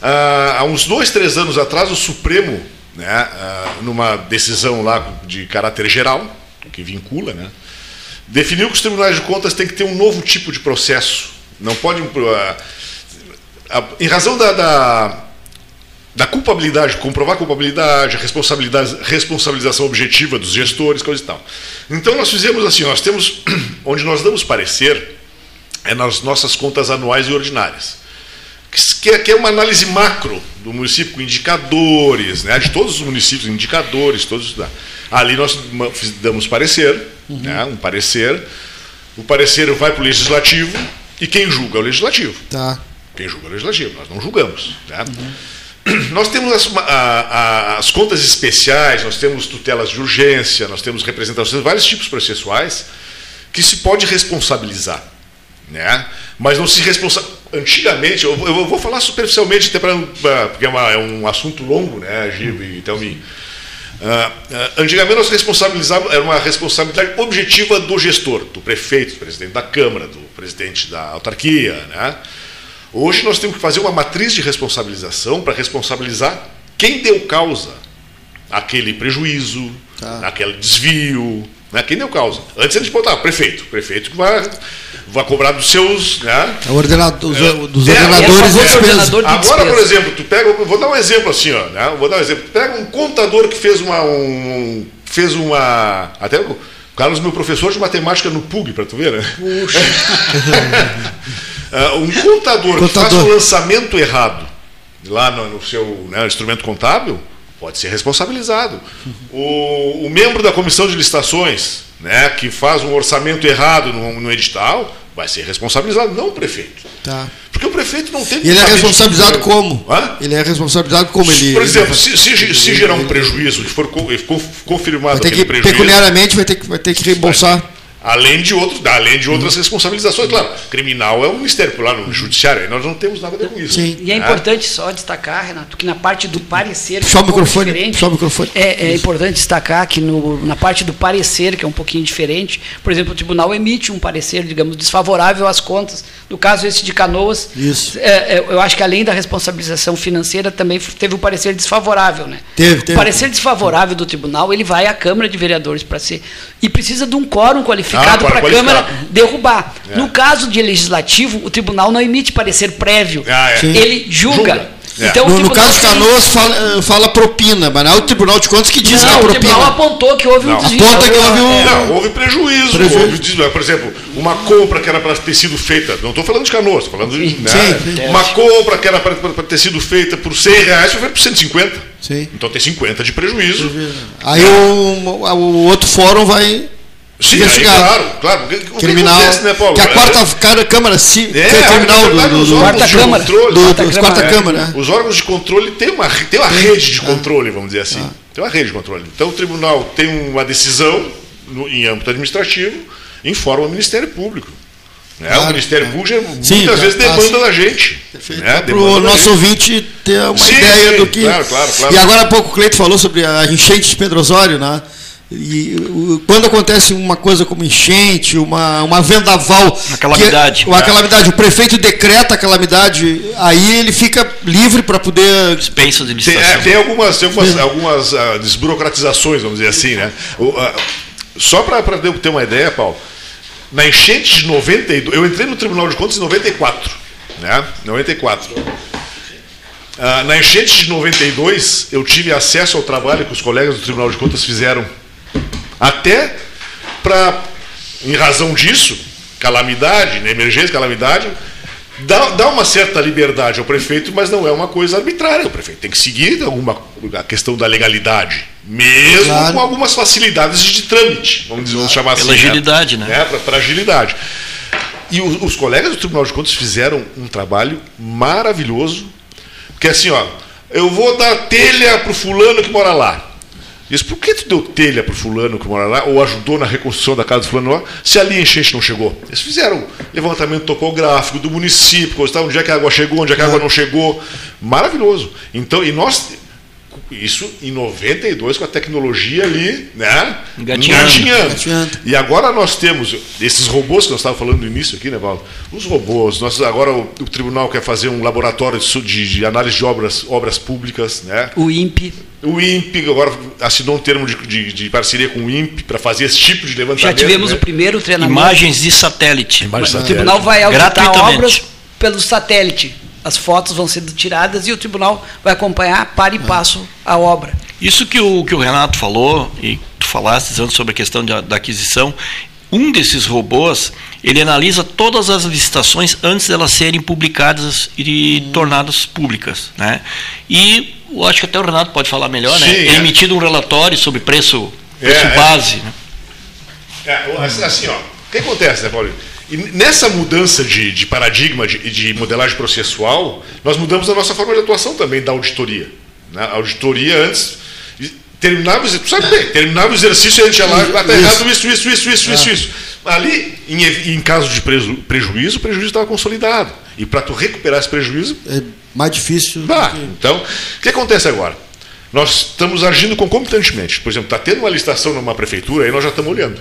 Ah, há uns dois, três anos atrás, o Supremo, né, ah, numa decisão lá de caráter geral que vincula, né, definiu que os tribunais de contas têm que ter um novo tipo de processo. Não pode ah, em razão da, da, da culpabilidade, comprovar a culpabilidade, a responsabilidade, responsabilização objetiva dos gestores, coisa e tal. Então nós fizemos assim, nós temos, onde nós damos parecer, é nas nossas contas anuais e ordinárias, que, que é uma análise macro do município, com indicadores, né, de todos os municípios, indicadores, todos. Ali nós damos parecer, uhum. né, um parecer, o parecer vai para o legislativo e quem julga é o legislativo. Tá. Quem julga é o legislativo, nós não julgamos. Né? Uhum. Nós temos as, a, a, as contas especiais, nós temos tutelas de urgência, nós temos representações, vários tipos processuais que se pode responsabilizar. Né? Mas não se responsabiliza. Antigamente, eu, eu vou falar superficialmente, até pra, pra, porque é, uma, é um assunto longo, né, Gibo e Thelminho. Uh, uh, antigamente nós responsabilizávamos, era uma responsabilidade objetiva do gestor, do prefeito, do presidente da Câmara, do presidente da autarquia, né? Hoje nós temos que fazer uma matriz de responsabilização para responsabilizar quem deu causa àquele prejuízo, tá. àquele desvio, né? Quem deu causa. Antes a gente botava prefeito, o prefeito vai, vai cobrar dos seus... Né? É o ordenado, dos, é, dos ordenadores é, é, é, ordenador de despesa. Agora, por exemplo, tu pega, vou dar um exemplo assim, ó, né? vou dar um exemplo, tu pega um contador que fez uma... Um, fez uma até o Carlos, meu professor de matemática no P U G, para tu ver, né? Puxa... Uh, um contador, contador que faz um lançamento errado lá no, no seu né, instrumento contábil, pode ser responsabilizado. O, o membro da comissão de licitações, né, que faz um orçamento errado no, no edital, vai ser responsabilizado, não o prefeito. Tá. Porque o prefeito não tem... E ele é responsabilizado como? Hã? Ele é responsabilizado como ele... Por exemplo, ele, se, se, se gerar um prejuízo, se for confirmado vai ter que, prejuízo... Pecuniariamente vai ter que, vai ter que reembolsar... Vai. Além de, outro, além de outras responsabilizações. Claro, criminal é um mistério, por lá no judiciário, aí nós não temos nada a ver com isso. Sim. E é importante só destacar, Renato, que na parte do parecer... Só o um microfone, só o microfone. É, é importante destacar que no, na parte do parecer, que é um pouquinho diferente, por exemplo, o tribunal emite um parecer, digamos, desfavorável às contas. No caso esse de Canoas, isso. É, eu acho que além da responsabilização financeira, também teve um parecer desfavorável. Né? Teve, teve. O parecer desfavorável do tribunal, ele vai à Câmara de Vereadores para ser... E precisa de um quórum qualificado. Ah, para a Câmara derrubar. É. No caso de legislativo, o tribunal não emite parecer prévio, ah, é. ele julga. julga. É. Então, no, no caso de Canoas, fala, fala propina, mas não é o Tribunal de Contas que diz não, que é propina. O tribunal apontou que houve não. um desvio. Aponta que houve um... Não, houve prejuízo. prejuízo. Houve desvio. Por exemplo, uma compra que era para ter sido feita, não estou falando de Canoas, estou falando de... Sim, né? sim, uma sim. compra que era para ter sido feita por cem reais, foi feita por cento e cinquenta. Sim. Então tem cinquenta de prejuízo. Aí o, o outro fórum vai... Sim, aí, claro, claro. O criminal, que, acontece, né, Paulo? que a quarta Câmara, se é, é criminal do, do, do, quarta do Câmara, controle, do, quarta, dos, quarta é, Câmara. Os órgãos de controle têm uma, têm uma rede de controle, vamos dizer assim. Ah. Tem uma rede de controle. Então o tribunal tem uma decisão no, em âmbito administrativo, informa o Ministério Público. Né? Claro, o Ministério é. Público muitas sim, vezes demanda assim, da gente. Né? Para o nosso gente. ouvinte ter uma sim, ideia sim, do que. Claro, claro, claro. E agora há pouco o Cleito falou sobre a enchente de Pedro Osório, né? E quando acontece uma coisa como enchente, uma, uma vendaval, a calamidade, que, uma calamidade, o prefeito decreta a calamidade, aí ele fica livre para poder dispensa de licitação. Tem, tem algumas, tem algumas, algumas uh, desburocratizações, vamos dizer assim, né? Uh, uh, só para ter uma ideia, Paulo, na enchente de noventa e dois, eu entrei no Tribunal de Contas em noventa e quatro, né? noventa e quatro. Uh, na enchente de noventa e dois, eu tive acesso ao trabalho que os colegas do Tribunal de Contas fizeram. Até para, em razão disso, calamidade, né, emergência, calamidade, dá, dá uma certa liberdade ao prefeito, mas não é uma coisa arbitrária. O prefeito tem que seguir alguma, a questão da legalidade, mesmo claro. Com algumas facilidades de trâmite, vamos, dizer, vamos chamar assim. Pela agilidade, né? né? né? Para agilidade. E os, os colegas do Tribunal de Contas fizeram um trabalho maravilhoso, porque assim, ó, eu vou dar telha para o fulano que mora lá. Diz, por que tu deu telha para o fulano que mora lá, ou ajudou na reconstrução da casa do fulano lá, se ali a enchente não chegou? Eles fizeram levantamento topográfico do município, onde é que a água chegou, onde é que a água não chegou. Maravilhoso. Então, e nós, isso em noventa e dois, com a tecnologia ali, né? Engatinhando. E agora nós temos esses robôs que nós estávamos falando no início aqui, né, Valdo? Os robôs. Nós, agora o, o tribunal quer fazer um laboratório de, de análise de obras, obras públicas, né? O INPE. O INPE agora assinou um termo de, de, de parceria com o INPE para fazer esse tipo de levantamento. Já tivemos, né, o primeiro treinamento. Imagens de satélite. Imagens de satélite. O tribunal vai auditar obras pelo satélite. As fotos vão sendo tiradas e o tribunal vai acompanhar para e passo a obra. Isso que o, que o Renato falou, e tu falaste antes sobre a questão de, da aquisição, um desses robôs, ele analisa todas as licitações antes de elas serem publicadas e hum. tornadas públicas, né? E eu acho que até o Renato pode falar melhor, sim, né? É, é emitido um relatório sobre preço, preço é, base. É, é, assim, ó, o que acontece, né, Paulinho? E nessa mudança de, de paradigma de, de modelagem processual, nós mudamos a nossa forma de atuação também da auditoria. A auditoria antes, terminava, sabe bem, terminava o exercício e a gente ia lá, está ah, errado isso, isso, isso, isso, isso, isso. Ali, em, em caso de preju, prejuízo, o prejuízo estava consolidado. E para tu recuperar esse prejuízo... é mais difícil. Tá. Que... Então, o que acontece agora? Nós estamos agindo concomitantemente. Por exemplo, está tendo uma licitação numa prefeitura, aí nós já estamos olhando.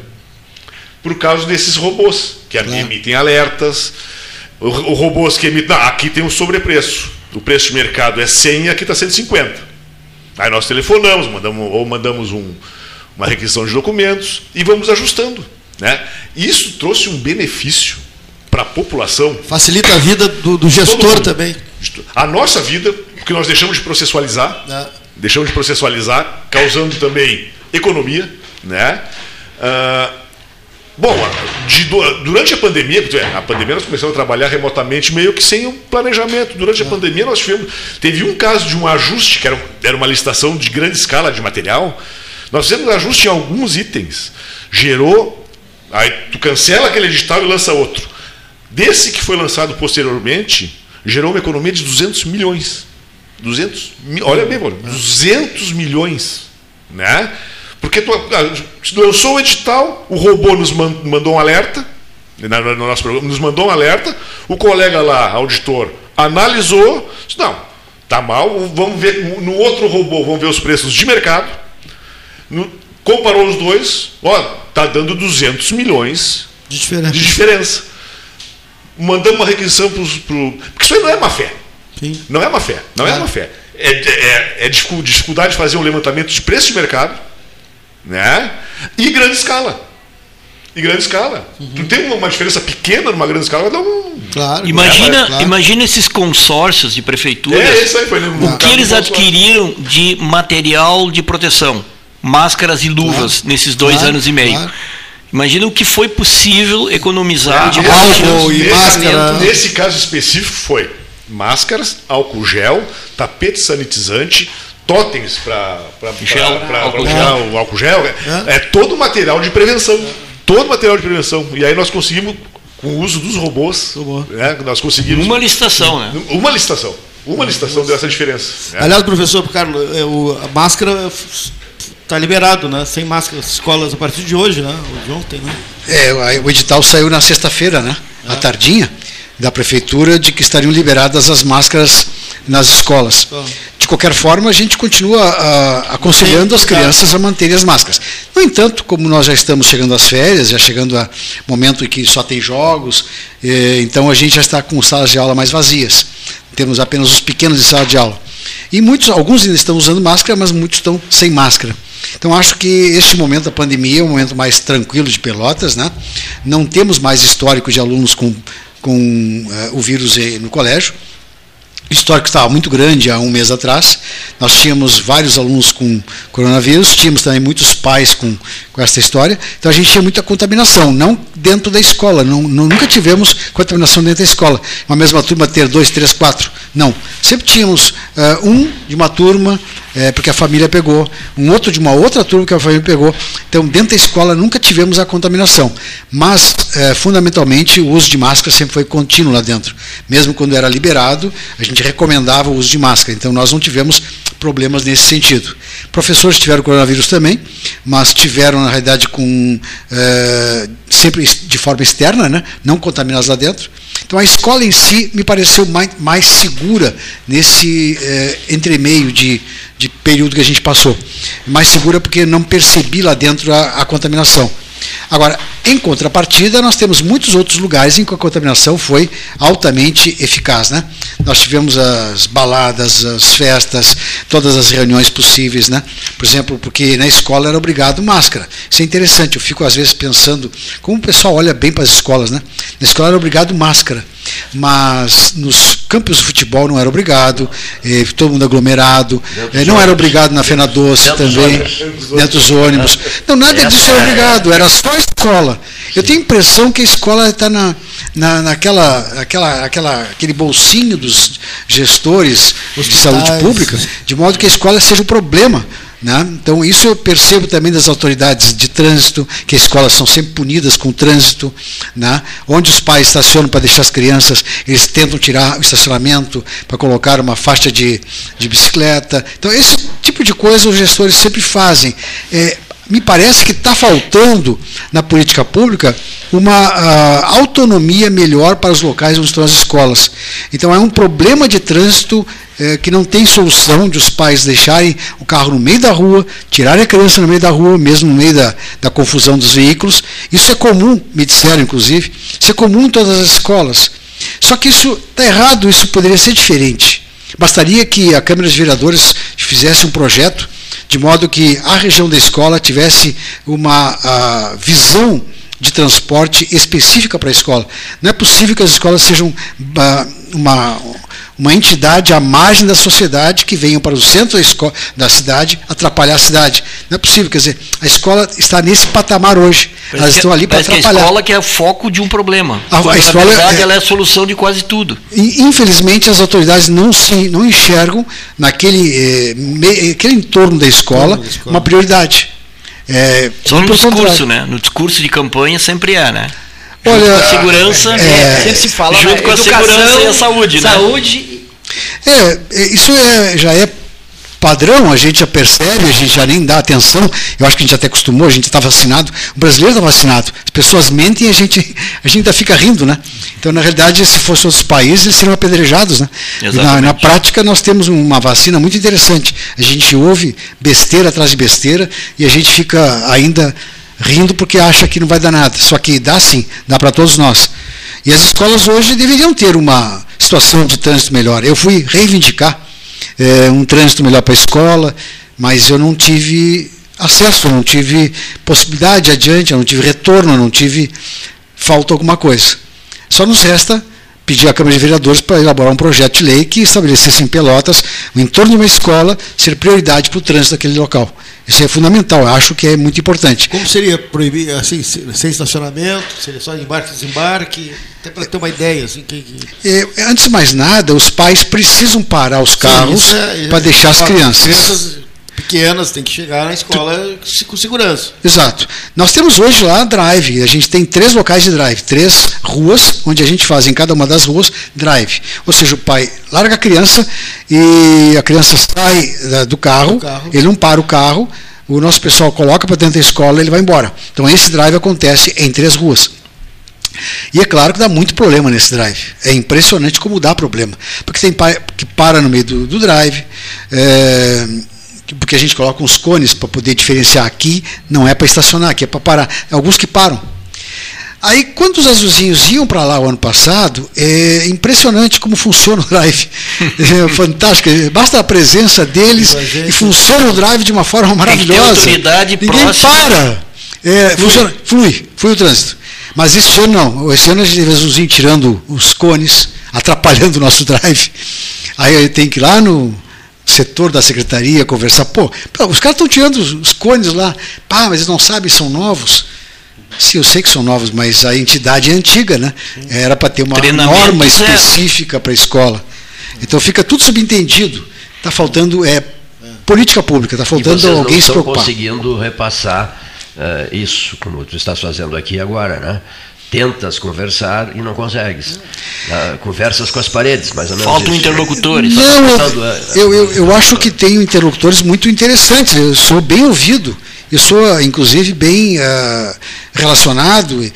Por causa desses robôs, que claro. emitem alertas, os robôs que emitem... Ah, aqui tem um sobrepreço. O preço de mercado é cem e aqui está cento e cinquenta. Aí nós telefonamos, mandamos, ou mandamos um, uma requisição de documentos e vamos ajustando, né? Isso trouxe um benefício para a população. Facilita a vida do, do gestor também. A nossa vida, porque nós deixamos de processualizar, é. deixamos de processualizar, causando também economia, né? Uh, Bom, de, durante a pandemia, a pandemia nós começamos a trabalhar remotamente, meio que sem um planejamento. Durante a pandemia nós tivemos, teve um caso de um ajuste, que era, era uma licitação de grande escala de material, nós fizemos um ajuste em alguns itens, gerou, aí tu cancela aquele edital e lança outro. Desse que foi lançado posteriormente, gerou uma economia de duzentos milhões. duzentos, olha bem, mano, duzentos milhões, né? Porque tu, tu lançou o edital, o robô nos mandou um alerta, no nosso programa, nos mandou um alerta, o colega lá, auditor, analisou, disse, não, tá mal, vamos ver, no outro robô, vamos ver os preços de mercado, no, comparou os dois, ó, tá dando duzentos milhões de diferença. De diferença. Mandamos uma requisição para os... Pro, porque isso aí não é má fé. Sim. Não é má fé, não é, é má fé. É, é, é dificuldade de fazer um levantamento de preço de mercado, né? E grande escala. E grande escala. Uhum. Tu tem uma diferença pequena numa grande escala, dá um... Claro, imagina, é, claro. imagina esses consórcios de prefeitura. É, isso aí foi lembrado. O que eles adquiriram de material de proteção, máscaras e luvas, claro, nesses dois claro, anos e meio. Claro. Imagina o que foi possível economizar. Claro, de álcool e máscara. Nesse caso específico foi máscaras, álcool gel, tapete sanitizante, tótems para o álcool gel, é todo material de prevenção, todo material de prevenção. E aí nós conseguimos, com o uso dos robôs, né, nós conseguimos... Uma licitação, né? Uma licitação, uma licitação deu essa diferença. Aliás, professor Carlos, eu, a máscara está liberado, né? Sem máscara, as escolas a partir de hoje, né? De ontem, né? É, o edital saiu na sexta-feira, né? É. À tardinha, da prefeitura, de que estariam liberadas as máscaras nas escolas. De qualquer forma, a gente continua a, aconselhando as crianças a manterem as máscaras. No entanto, como nós já estamos chegando às férias, já chegando a momento em que só tem jogos, eh, então a gente já está com salas de aula mais vazias. Temos apenas os pequenos de sala de aula. E muitos, alguns ainda estão usando máscara, mas muitos estão sem máscara. Então, acho que este momento da pandemia é um momento mais tranquilo de Pelotas, né? Não temos mais histórico de alunos com, com eh, o vírus no colégio. O histórico estava muito grande há um mês atrás. Nós tínhamos vários alunos com coronavírus, tínhamos também muitos pais com, com essa história. Então, a gente tinha muita contaminação, não dentro da escola. Não, não, nunca tivemos contaminação dentro da escola. Uma mesma turma ter dois, três, quatro. Não. Sempre tínhamos uh, um de uma turma, é, porque a família pegou, um outro de uma outra turma que a família pegou. Então, dentro da escola, nunca tivemos a contaminação. Mas, é, fundamentalmente, o uso de máscara sempre foi contínuo lá dentro. Mesmo quando era liberado, a gente recomendava o uso de máscara. Então, nós não tivemos problemas nesse sentido. Professores tiveram coronavírus também, mas tiveram, na realidade, com, é, sempre de forma externa, né? Não contaminados lá dentro. Então, a escola em si me pareceu mais, mais segura nesse é, entremeio de, de período que a gente passou. Mais segura porque não percebi lá dentro a, a contaminação. Agora, em contrapartida, nós temos muitos outros lugares em que a contaminação foi altamente eficaz, né? Nós tivemos as baladas, as festas, todas as reuniões possíveis, né? Por exemplo, porque na escola era obrigado máscara. Isso é interessante, eu fico às vezes pensando como o pessoal olha bem para as escolas, né? Na escola era obrigado máscara, mas nos campos de futebol não era obrigado, eh, todo mundo aglomerado, eh, não era obrigado na Fena Doce também, dentro dos ônibus. Não, nada disso era obrigado, era só a escola. Eu tenho a impressão que a escola está na, na, naquela, aquela, aquela, aquele bolsinho dos gestores de saúde pública, de modo que a escola seja o problema. Né? Então, isso eu percebo também das autoridades de trânsito, que as escolas são sempre punidas com o trânsito, né? Onde os pais estacionam para deixar as crianças, eles tentam tirar o estacionamento para colocar uma faixa de, de bicicleta. Então, esse tipo de coisa os gestores sempre fazem. É, me parece que está faltando na política pública uma a, autonomia melhor para os locais onde estão as escolas. Então, é um problema de trânsito É, que não tem solução de os pais deixarem o carro no meio da rua, tirarem a criança no meio da rua, mesmo no meio da, da confusão dos veículos. Isso é comum, me disseram inclusive, isso é comum em todas as escolas. Só que isso está errado, isso poderia ser diferente. Bastaria que a Câmara de Vereadores fizesse um projeto de modo que a região da escola tivesse uma a, visão de transporte específica para a escola. Não é possível que as escolas sejam a, uma... uma entidade à margem da sociedade que venha para o centro da cidade atrapalhar a cidade. Não é possível, quer dizer, a escola está nesse patamar hoje. Parece Elas estão ali para atrapalhar. Que a escola que é o foco de um problema. A, a escola é, ela é a solução de quase tudo. Infelizmente, as autoridades não, se, não enxergam naquele eh, me, aquele entorno da escola, da escola. uma prioridade. É, Só no discurso, contrário. né? No discurso de campanha sempre é, né? Olha, junto com a segurança, é, sempre se fala, junto né? com a educação, segurança e a saúde, né? Saúde. É, isso é, já é padrão, a gente já percebe, a gente já nem dá atenção. Eu acho que a gente até acostumou, a gente está vacinado, o brasileiro está vacinado. As pessoas mentem e a gente, a gente ainda fica rindo, né? Então, na realidade, se fossem outros países, eles seriam apedrejados, né? Na, na prática, nós temos uma vacina muito interessante. A gente ouve besteira atrás de besteira e a gente fica ainda rindo porque acha que não vai dar nada. Só que dá sim, dá para todos nós. E as escolas hoje deveriam ter uma situação de trânsito melhor. Eu fui reivindicar é, um trânsito melhor para a escola, mas eu não tive acesso, eu não tive possibilidade adiante, eu não tive retorno, eu não tive falta alguma coisa. Só nos resta pedir à Câmara de Vereadores para elaborar um projeto de lei que estabelecesse em Pelotas, o entorno de uma escola, ser prioridade para o trânsito daquele local. Isso é fundamental, eu acho que é muito importante. Como seria proibir, assim, sem estacionamento, seria só embarque e desembarque, até para ter uma ideia? Assim, que, que... É, antes de mais nada, os pais precisam parar os carros é, é, para deixar as crianças. crianças pequenas têm que chegar na escola com segurança. Exato. Nós temos hoje lá drive, a gente tem três locais de drive, três ruas, onde a gente faz em cada uma das ruas drive. Ou seja, o pai larga a criança e a criança sai do carro, do carro. ele não para o carro, o nosso pessoal coloca para dentro da escola e ele vai embora. Então esse drive acontece em três ruas. E é claro que dá muito problema nesse drive. É impressionante como dá problema. Porque tem pai que para no meio do, do drive, é, porque a gente coloca uns cones para poder diferenciar, aqui não é para estacionar, aqui é para parar. Alguns que param. Aí, quando os azulzinhos iam para lá o ano passado, é impressionante como funciona o drive. É fantástico. Basta a presença deles e funciona o drive de uma forma maravilhosa. Ninguém para. É, funciona, flui, flui o trânsito. Mas esse ano não. Esse ano a gente teve azulzinho tirando os cones, atrapalhando o nosso drive. Aí tem que ir lá no setor da secretaria, conversar. Pô, os caras estão tirando os, os cones lá. Pá, mas eles não sabem, são novos. Sim, eu sei que são novos, mas a entidade é antiga, né? Era para ter uma norma específica para a escola. Então fica tudo subentendido. Está faltando é, política pública, está faltando alguém se preocupar. Vocês não estão conseguindo repassar uh, isso, como tu estás fazendo aqui agora, né? Tentas conversar e não consegues. Uh, conversas com as paredes, mais ou menos. Faltam isso. Interlocutores. Não, eu, eu, eu acho que tenho interlocutores muito interessantes. Eu sou bem ouvido. Eu sou, inclusive, bem uh, relacionado,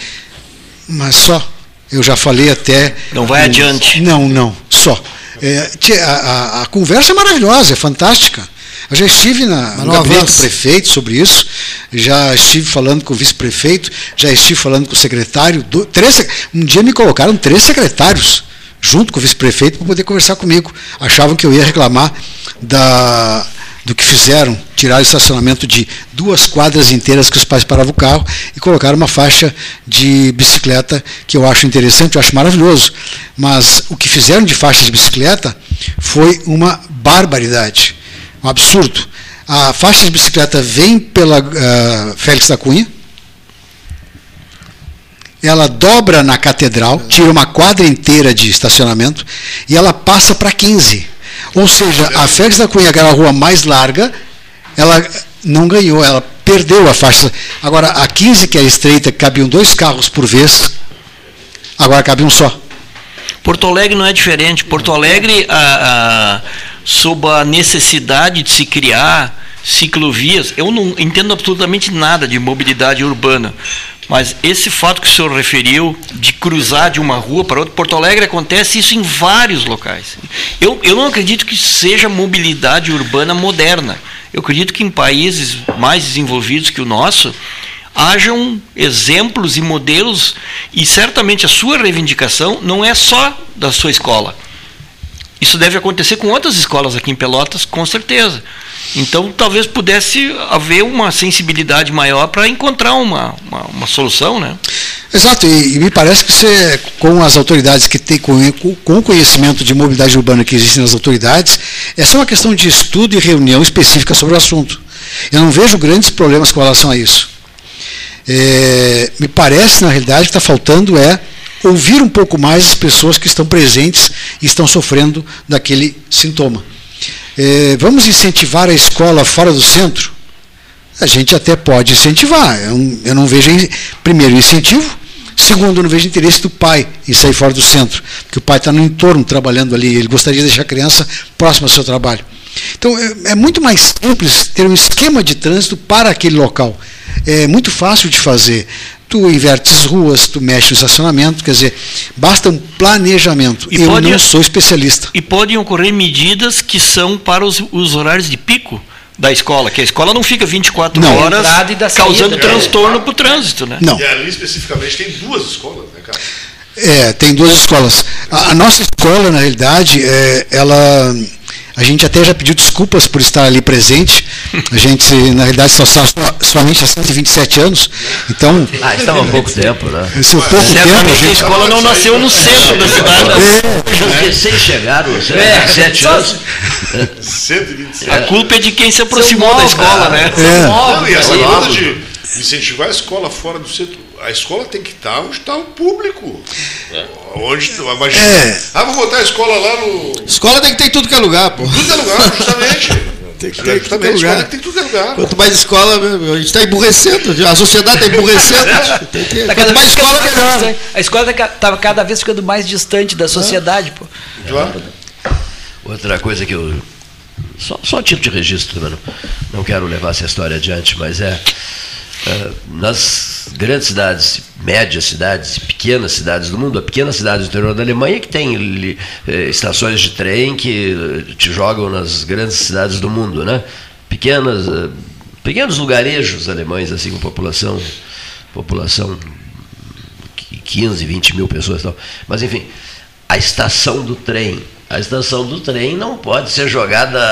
mas só. Eu já falei até... Não vai um, adiante. Não, não, só. É, a, a, a conversa é maravilhosa, é fantástica. Eu já estive na, no gabinete do prefeito sobre isso, já estive falando com o vice-prefeito, já estive falando com o secretário. Do, três, um dia me colocaram três secretários junto com o vice-prefeito para poder conversar comigo. Achavam que eu ia reclamar da... do que fizeram, tiraram o estacionamento de duas quadras inteiras que os pais paravam o carro e colocaram uma faixa de bicicleta, que eu acho interessante, eu acho maravilhoso. Mas o que fizeram de faixa de bicicleta foi uma barbaridade, um absurdo. A faixa de bicicleta vem pela uh, Félix da Cunha, ela dobra na Catedral, tira uma quadra inteira de estacionamento e ela passa para quinze. Ou seja, a Félix da Cunha, aquela rua mais larga, ela não ganhou, ela perdeu a faixa. Agora, a quinze, que é estreita, cabiam dois carros por vez, agora cabe um só. Porto Alegre não é diferente. Porto Alegre, a, a, sob a necessidade de se criar ciclovias, eu não entendo absolutamente nada de mobilidade urbana, mas esse fato que o senhor referiu de cruzar de uma rua para outra, Porto Alegre acontece isso em vários locais. Eu, eu não acredito que seja mobilidade urbana moderna. Eu acredito que em países mais desenvolvidos que o nosso, hajam exemplos e modelos, e certamente a sua reivindicação não é só da sua escola. Isso deve acontecer com outras escolas aqui em Pelotas, com certeza. Então, talvez pudesse haver uma sensibilidade maior para encontrar uma, uma, uma solução, né? Exato, e, e me parece que você, com as autoridades que tem, com, com o conhecimento de mobilidade urbana que existe nas autoridades, essa é uma questão de estudo e reunião específica sobre o assunto. Eu não vejo grandes problemas com relação a isso. É, me parece, na realidade, que está faltando é ouvir um pouco mais as pessoas que estão presentes e estão sofrendo daquele sintoma. É, vamos incentivar a escola fora do centro? A gente até pode incentivar. Eu não, eu não vejo, primeiro, incentivo. Segundo, eu não vejo interesse do pai em sair fora do centro, porque o pai está no entorno trabalhando ali. Ele gostaria de deixar a criança próxima ao seu trabalho. Então, é, é muito mais simples ter um esquema de trânsito para aquele local. É muito fácil de fazer. Tu invertes ruas, tu mexe no estacionamento, quer dizer, basta um planejamento. E eu pode, não sou especialista. E podem ocorrer medidas que são para os, os horários de pico da escola, que a escola não fica vinte e quatro não. horas e da causando é, transtorno é, para o trânsito, né? Não. E ali especificamente tem duas escolas, né, cara? É, tem duas escolas. A, a nossa escola, na realidade, é, ela... A gente até já pediu desculpas por estar ali presente. A gente, na realidade, só está somente há cento e vinte e sete anos. Então, ah, estava há pouco tempo, né? Isso é pouco mas, tempo. A, gente... a escola não nasceu no centro da cidade. É. Porque sem chegar aos cento e vinte e sete anos. cento e vinte e sete. A culpa é de quem se aproximou da escola, né? É. Não, e essa coisa de incentivar a escola fora do centro. A escola tem que estar onde está o público. É. Onde, imagina, é. Ah, vou botar a escola lá no... Escola tem que ter em tudo que é lugar, pô. Tudo que é lugar, justamente. Tem que ter, justamente, lugar. Escola tem que ter tudo que é lugar. Quanto mais escola, a gente está emburrecendo. A sociedade está emburrecendo. Tem que, tá quanto mais escola, melhor. Mais... A escola estava cada vez ficando mais distante da sociedade, pô. Claro. Outra coisa que eu... Só, só tipo de registro, mano. Não quero levar essa história adiante, mas é... Uh, nas grandes cidades, médias cidades, pequenas cidades do mundo, a pequena cidade do interior da Alemanha que tem li, eh, estações de trem que te jogam nas grandes cidades do mundo, né? Pequenas, uh, pequenos lugarejos alemães, assim, com população, população de quinze, vinte mil pessoas e tal. Mas, enfim, a estação do trem. A estação do trem não pode ser jogada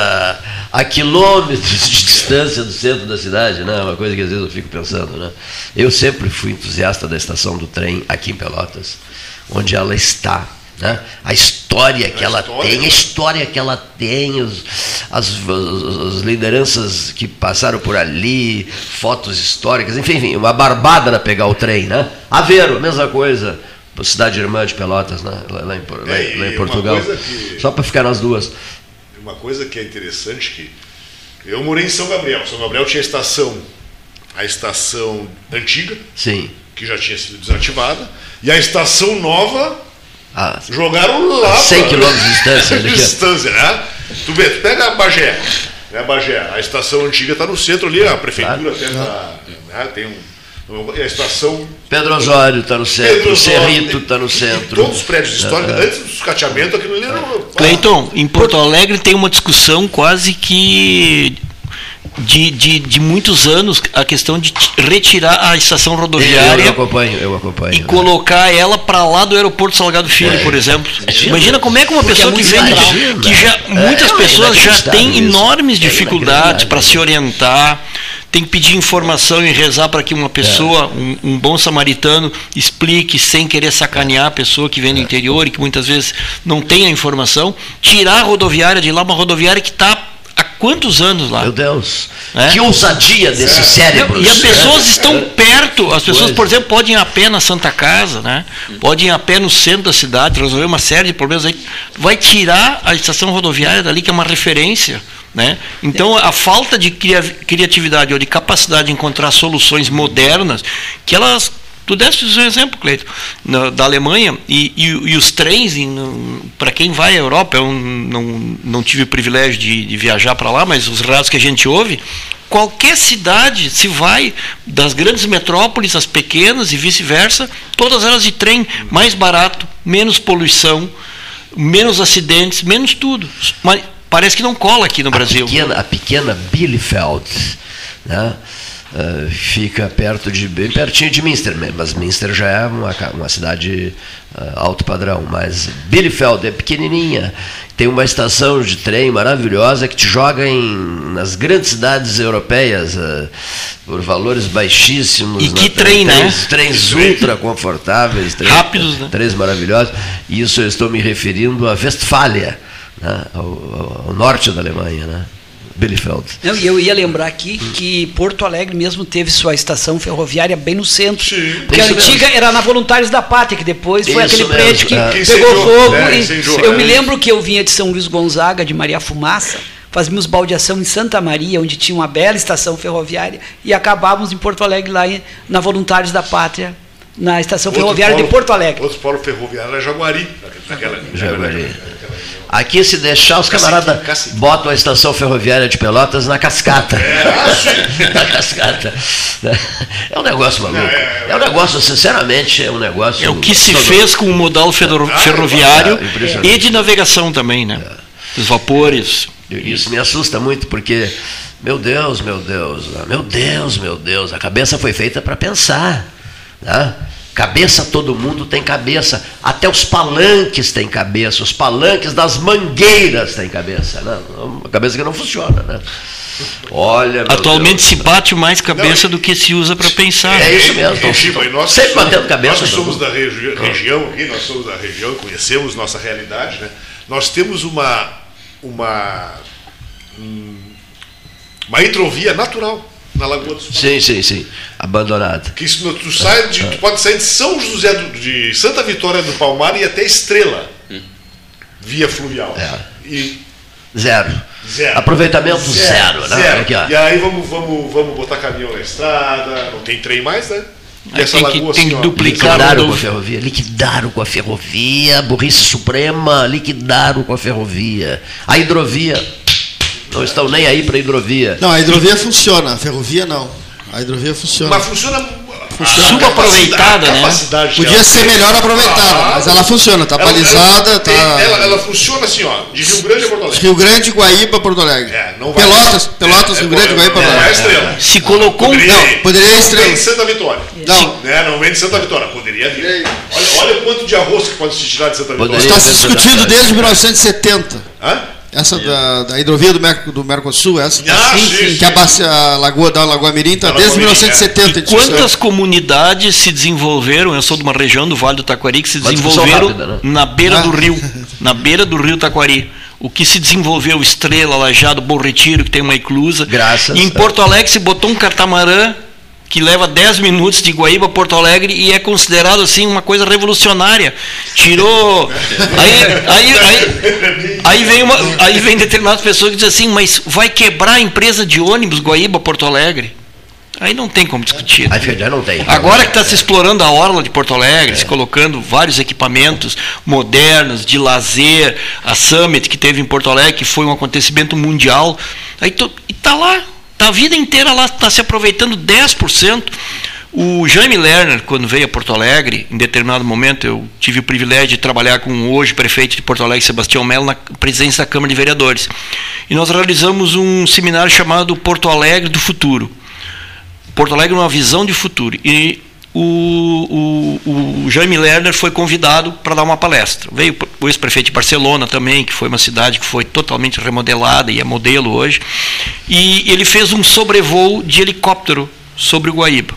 a, a quilômetros de distância do centro da cidade, né? Uma coisa que às vezes eu fico pensando, né? Eu sempre fui entusiasta da estação do trem aqui em Pelotas, onde ela está, né? A história que a ela história. tem, a história que ela tem, os, as, as lideranças que passaram por ali, fotos históricas, enfim, enfim, uma barbada na pegar o trem, né? Aveiro, mesma coisa, cidade irmã de Pelotas, né? lá, lá, em, lá, é, lá em Portugal, que, só para ficar nas duas. Uma coisa que é interessante, que eu morei em São Gabriel, São Gabriel tinha a estação, a estação antiga, sim, que já tinha sido desativada, e a estação nova, ah, jogaram lá cem quilômetros de distância. De distância, né? Tu vê, tu pega a Bagé, né, Bagé, a estação antiga está no centro ali, a prefeitura até tá, né, tem um, a estação... Pedro Osório está no centro, o Cerrito está no centro. Todos os prédios históricos, é, antes do sucateamento, aquilo ali era... Cleiton, em Porto Alegre tem uma discussão quase que... De, de, de muitos anos, a questão de retirar a estação rodoviária. Eu, eu acompanho, eu acompanho. E né? colocar ela para lá do aeroporto Salgado Filho, é, por exemplo. É, imagina como é que uma pessoa é que vem de, que já é, muitas é, pessoas já têm enormes dificuldades é, para se orientar, tem que pedir informação e rezar para que uma pessoa, é. um, um bom samaritano, explique sem querer sacanear a pessoa que vem do é. interior e que muitas vezes não tem a informação. Tirar a rodoviária de lá, uma rodoviária que está... Há quantos anos lá? Meu Deus. É? Que ousadia desses é. cérebros. E as pessoas é. estão perto. As pessoas, por exemplo, podem ir a pé na Santa Casa, né? Podem ir a pé no centro da cidade, resolver uma série de problemas. Aí vai tirar a estação rodoviária dali, que é uma referência, né? Então, a falta de criatividade ou de capacidade de encontrar soluções modernas, que elas... Tu deste um exemplo, Cleiton, da Alemanha, e, e, e os trens, para quem vai à Europa, eu não, não tive o privilégio de, de viajar para lá, mas os relatos que a gente ouve, qualquer cidade, se vai das grandes metrópoles, as pequenas e vice-versa, todas elas de trem, mais barato, menos poluição, menos acidentes, menos tudo. Mas parece que não cola aqui no a Brasil. Pequena, a pequena Bielefeld, né? Uh, fica perto de, bem pertinho de Münster, mas Münster já é uma, uma cidade uh, alto padrão, mas Bielefeld é pequenininha, tem uma estação de trem maravilhosa que te joga em, nas grandes cidades europeias uh, por valores baixíssimos. E que trem, né? Trens, trens ultra confortáveis, trens, rápidos, né? Trens maravilhosos, e isso eu estou me referindo a Westfália, né? ao, ao norte da Alemanha, né? Bielefeld. Não, eu ia lembrar aqui que Porto Alegre mesmo teve sua estação ferroviária bem no centro. Sim, porque a antiga mesmo. Era na Voluntários da Pátria, que depois foi isso aquele mesmo. prédio que é. pegou fogo. É, e eu me lembro que eu vinha de São Luís Gonzaga, de Maria Fumaça, fazíamos baldeação em Santa Maria, onde tinha uma bela estação ferroviária, e acabávamos em Porto Alegre, lá em, na Voluntários da Pátria, na estação outro ferroviária polo, de Porto Alegre. Outro polo ferroviário era Jaguari. Naquela, Jaguari. Aqui, se deixar, os camaradas botam a estação ferroviária de Pelotas na cascata. É, na cascata. É um negócio maluco. É um negócio, sinceramente, é um negócio... É o que se sobre... fez com o modal ferroviário é, e de navegação também, né? É. Os vapores. Isso me assusta muito, porque... Meu Deus, meu Deus, meu Deus, meu Deus. A cabeça foi feita para pensar, né? Cabeça, todo mundo tem cabeça. Até os palanques têm cabeça. Os palanques das mangueiras têm cabeça. Né? Uma cabeça que não funciona, né? Olha, atualmente Deus, se bate mais cabeça não, do que se usa para pensar. É isso mesmo. Então, tipo, nós sempre somos, batendo cabeça. Nós somos da regi região, aqui, nós somos da região, conhecemos nossa realidade, né? Nós temos uma, uma, uma hidrovia natural. Na Lagoa do Sul. Sim, sim, sim. Abandonado. Que isso, tu, sai de, tu pode sair de São José, do, de Santa Vitória do Palmar e até Estrela, hum. via fluvial. É. E... Zero. Zero. Aproveitamento zero. zero, né? zero. Aqui, ó. E aí vamos, vamos, vamos botar caminhão na estrada, não tem trem mais, né? E essa tem que, lagoa, tem que duplicar. Liquidaram com a ferrovia, liquidaram com a ferrovia, burrice suprema, liquidaram com a ferrovia. A hidrovia... Não estão nem aí para a hidrovia. Não, a hidrovia funciona, a ferrovia não. A hidrovia funciona. Mas funciona, funciona. subaproveitada, né? Podia ser melhor aproveitada, ah, mas ela funciona, está balizada. Ela, tá... ela, ela funciona assim, ó, de Rio Grande a Porto Alegre. Rio Grande, Guaíba, Porto Alegre. É, não vai Pelotas, Pelotas, é, Rio Grande, é, Guaíba, Porto Alegre. É, estrela. Se colocou um. Não, poderia estrela. Não vem de Santa Vitória. Não. Né, não vem de Santa Vitória, poderia vir. Olha, olha o quanto de arroz que pode se tirar de Santa Vitória. Está se discutindo desde mil novecentos e setenta. Hã? Essa da, da hidrovia do, Merc do Mercosul, essa ah, sim, sim, que abastece a Lagoa da Lagoa Mirim, está desde mil novecentos e setenta. É. Quantas comunidades se desenvolveram, eu sou de uma região do Vale do Taquari, que se desenvolveram rápida, né? na beira ah. do rio, na beira do rio Taquari. O que se desenvolveu, Estrela, Lajado, Bom Retiro, que tem uma eclusa. Graças. E em Porto Alegre se botou um catamarã que leva dez minutos de Guaíba a Porto Alegre e é considerado assim uma coisa revolucionária. Tirou... Aí, aí, aí, aí, vem, uma, aí vem determinadas pessoas que dizem assim, mas vai quebrar a empresa de ônibus Guaíba a Porto Alegre? Aí não tem como discutir. Né? A não tem. Agora que está se explorando a orla de Porto Alegre, é. se colocando vários equipamentos modernos, de lazer, a Summit que teve em Porto Alegre, que foi um acontecimento mundial, aí tô, e está lá, está a vida inteira lá, está se aproveitando dez por cento. O Jaime Lerner, quando veio a Porto Alegre, em determinado momento, eu tive o privilégio de trabalhar com hoje o prefeito de Porto Alegre, Sebastião Melo, na presidência da Câmara de Vereadores. E nós realizamos um seminário chamado Porto Alegre do Futuro. Porto Alegre, uma visão de futuro. E o, o, o Jaime Lerner foi convidado para dar uma palestra. Veio o ex-prefeito de Barcelona também, que foi uma cidade que foi totalmente remodelada e é modelo hoje. E ele fez um sobrevoo de helicóptero sobre o Guaíba.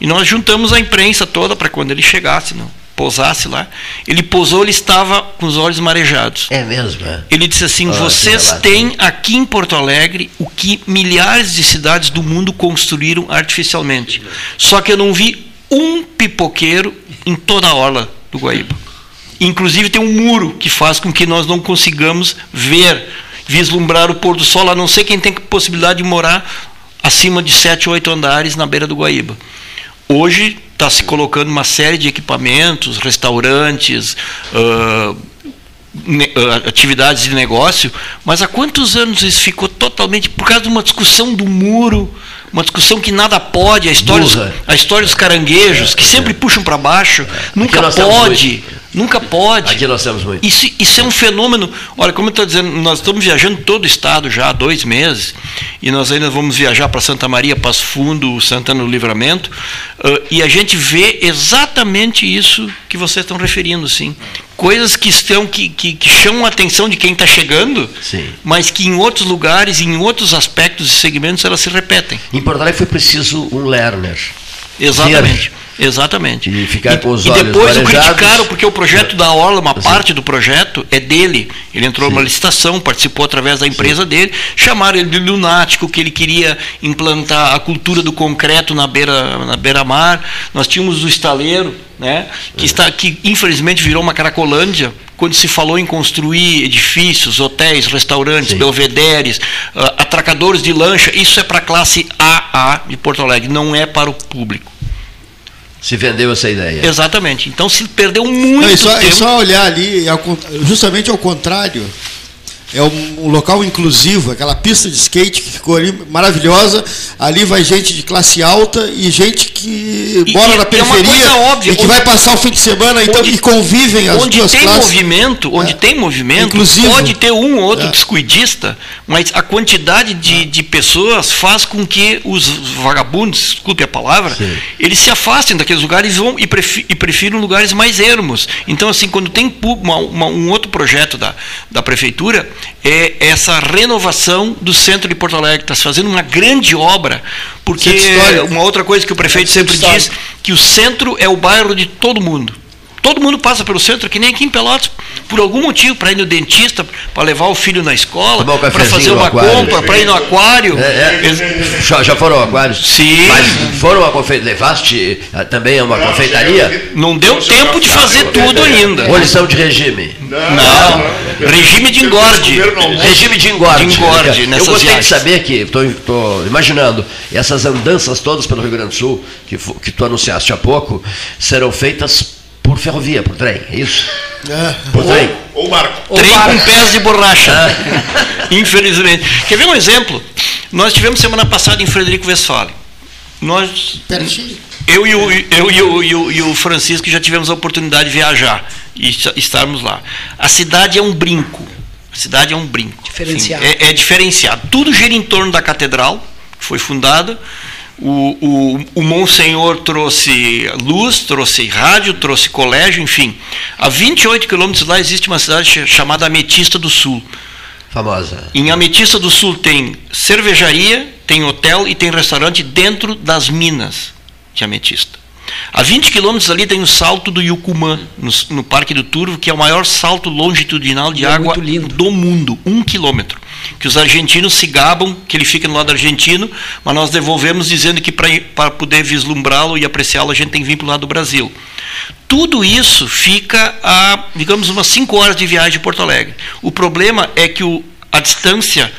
E nós juntamos a imprensa toda para quando ele chegasse, não, pousasse lá. Ele pousou, ele estava com os olhos marejados. É mesmo? É? Ele disse assim, oh, vocês têm aqui em Porto Alegre o que milhares de cidades do mundo construíram artificialmente. Só que eu não vi um pipoqueiro em toda a orla do Guaíba. Inclusive tem um muro que faz com que nós não consigamos ver, vislumbrar o pôr do sol, a não ser quem tem possibilidade de morar acima de sete, oito andares na beira do Guaíba. Hoje está se colocando uma série de equipamentos, restaurantes, uh, ne, uh, atividades de negócio, mas há quantos anos isso ficou totalmente, por causa de uma discussão do muro, uma discussão que nada pode, a história, a história dos caranguejos, que sempre puxam para baixo, nunca pode, nunca pode. Aqui nós temos muito. Isso, isso é um fenômeno, olha, como eu estou dizendo, nós estamos viajando todo o estado já há dois meses, e nós ainda vamos viajar para Santa Maria, Passo Fundo, Santana do Livramento, uh, e a gente vê exatamente isso que vocês estão referindo, sim. Coisas que, estão, que, que, que chamam a atenção de quem está chegando, sim, mas que em outros lugares, em outros aspectos e segmentos, elas se repetem. Em Porto Alegre foi preciso um Lerner. Exatamente. Exatamente. E, ficar e, com os e depois o criticaram, porque o projeto da orla, uma assim, parte do projeto é dele. Ele entrou, sim, numa licitação, participou através da empresa, sim, dele. Chamaram ele de lunático, que ele queria implantar a cultura do concreto na beira, na beira-mar. Nós tínhamos o estaleiro, né, que, está, que infelizmente virou uma cracolândia, quando se falou em construir edifícios, hotéis, restaurantes, sim, belvederes, atracadores de lancha. Isso é para a classe A A de Porto Alegre, não é para o público. Se vendeu essa ideia. Exatamente. Então se perdeu muito não, é só, tempo. É só olhar ali, justamente ao contrário. É um, um local inclusivo, aquela pista de skate que ficou ali maravilhosa. Ali vai gente de classe alta e gente que e, mora e na periferia é óbvia, e que onde, vai passar o fim de semana então, onde, e convivem as onde duas tem classes. Movimento, onde é, tem movimento, inclusivo, pode ter um ou outro é. descuidista, mas a quantidade de, de pessoas faz com que os vagabundos, desculpe a palavra, sim, eles se afastem daqueles lugares e, vão, e, prefi, e prefiram lugares mais ermos. Então assim, quando tem uma, uma, um outro projeto da, da prefeitura, é essa renovação do centro de Porto Alegre. Está se fazendo uma grande obra, porque uma outra coisa que o prefeito sempre diz, que o centro é o bairro de todo mundo. Todo mundo passa pelo centro, que nem aqui em Pelotas, por algum motivo, para ir no dentista, para levar o filho na escola, para fazer uma compra, para ir no aquário. É, é. Já, já foram aquários? Sim. Mas foram a confeitaria, levaste também a uma não, confeitaria? Não deu tempo de fazer tudo ainda. Ou eles são de regime? Não. não. não. Regime de engorde. Regime de engorde. De engorde nessas Eu gostaria de saber que, estou imaginando, essas andanças todas pelo Rio Grande do Sul, que, que tu anunciaste há pouco, serão feitas por ferrovia, por trem, é isso? É. Por ou, trem. Ou barco. Trem ou barco. Com pés de borracha. Ah. Infelizmente. Quer ver um exemplo? Nós tivemos semana passada em Frederico Westphalen. Nós, eu e, o, eu, e o, e o, e o Francisco já tivemos a oportunidade de viajar e estarmos lá. A cidade é um brinco. A cidade é um brinco. Diferenciado. Assim, é, é diferenciado. Tudo gira em torno da catedral, que foi fundada. O, o, o Monsenhor trouxe luz, trouxe rádio, trouxe colégio, enfim. A vinte e oito quilômetros lá existe uma cidade chamada Ametista do Sul. Famosa. Em Ametista do Sul tem cervejaria, tem hotel e tem restaurante dentro das minas de Ametista. A vinte quilômetros ali tem o salto do Yucumã, no, no Parque do Turvo, que é o maior salto longitudinal de é água do mundo, um quilômetro. Que os argentinos se gabam, que ele fica no lado argentino, mas nós devolvemos dizendo que para poder vislumbrá-lo e apreciá-lo, a gente tem que vir para o lado do Brasil. Tudo isso fica a, digamos, umas cinco horas de viagem de Porto Alegre. O problema é que o, a distância...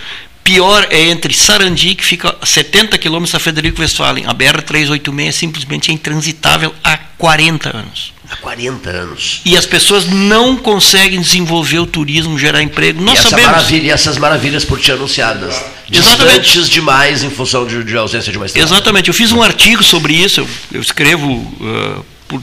pior é entre Sarandi, que fica a setenta quilômetros, a Frederico Westphalen. A B R trezentos e oitenta e seis é simplesmente intransitável há quarenta anos. Há quarenta anos. E as pessoas não conseguem desenvolver o turismo, gerar emprego. Nós e essa sabemos. Maravilha, e essas maravilhas por ti anunciadas. Exatamente. Distantes demais em função de, de ausência de uma estrada. Exatamente. Eu fiz um artigo sobre isso. Eu, eu escrevo uh, por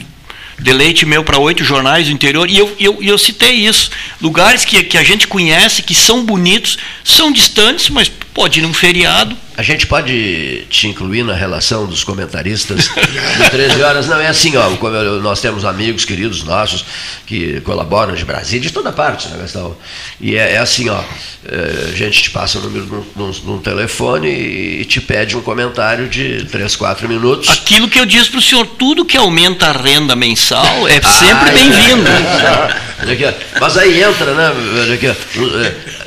deleite meu para oito jornais do interior, e eu, eu, eu citei isso. Lugares que, que a gente conhece, que são bonitos, são distantes, mas pode ir num feriado. A gente pode te incluir na relação dos comentaristas de treze horas? Não, é assim, ó, como eu, nós temos amigos queridos nossos que colaboram de Brasília, de toda parte, né, Gastão? E é, é assim, ó, é, a gente te passa o número de um telefone e te pede um comentário de três, quatro minutos. Aquilo que eu disse para o senhor, tudo que aumenta a renda mensal é sempre ah, bem-vindo. É, é. Mas aí entra, né,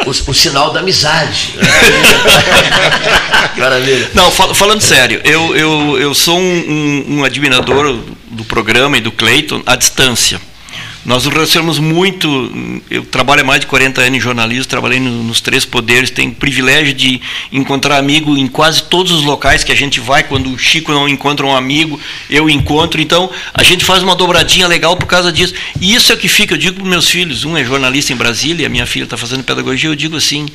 o, o, o sinal da amizade. Maravilha. Não, fal falando sério, eu, eu, eu sou um, um, um admirador do programa e do Clayton à distância. Nós nos relacionamos muito, eu trabalho há mais de quarenta anos em jornalismo, trabalhei no, nos três poderes, tenho o privilégio de encontrar amigo em quase todos os locais que a gente vai, quando o Chico não encontra um amigo, eu encontro, então a gente faz uma dobradinha legal por causa disso. E isso é o que fica, eu digo para os meus filhos, um é jornalista em Brasília, minha filha está fazendo pedagogia, eu digo assim,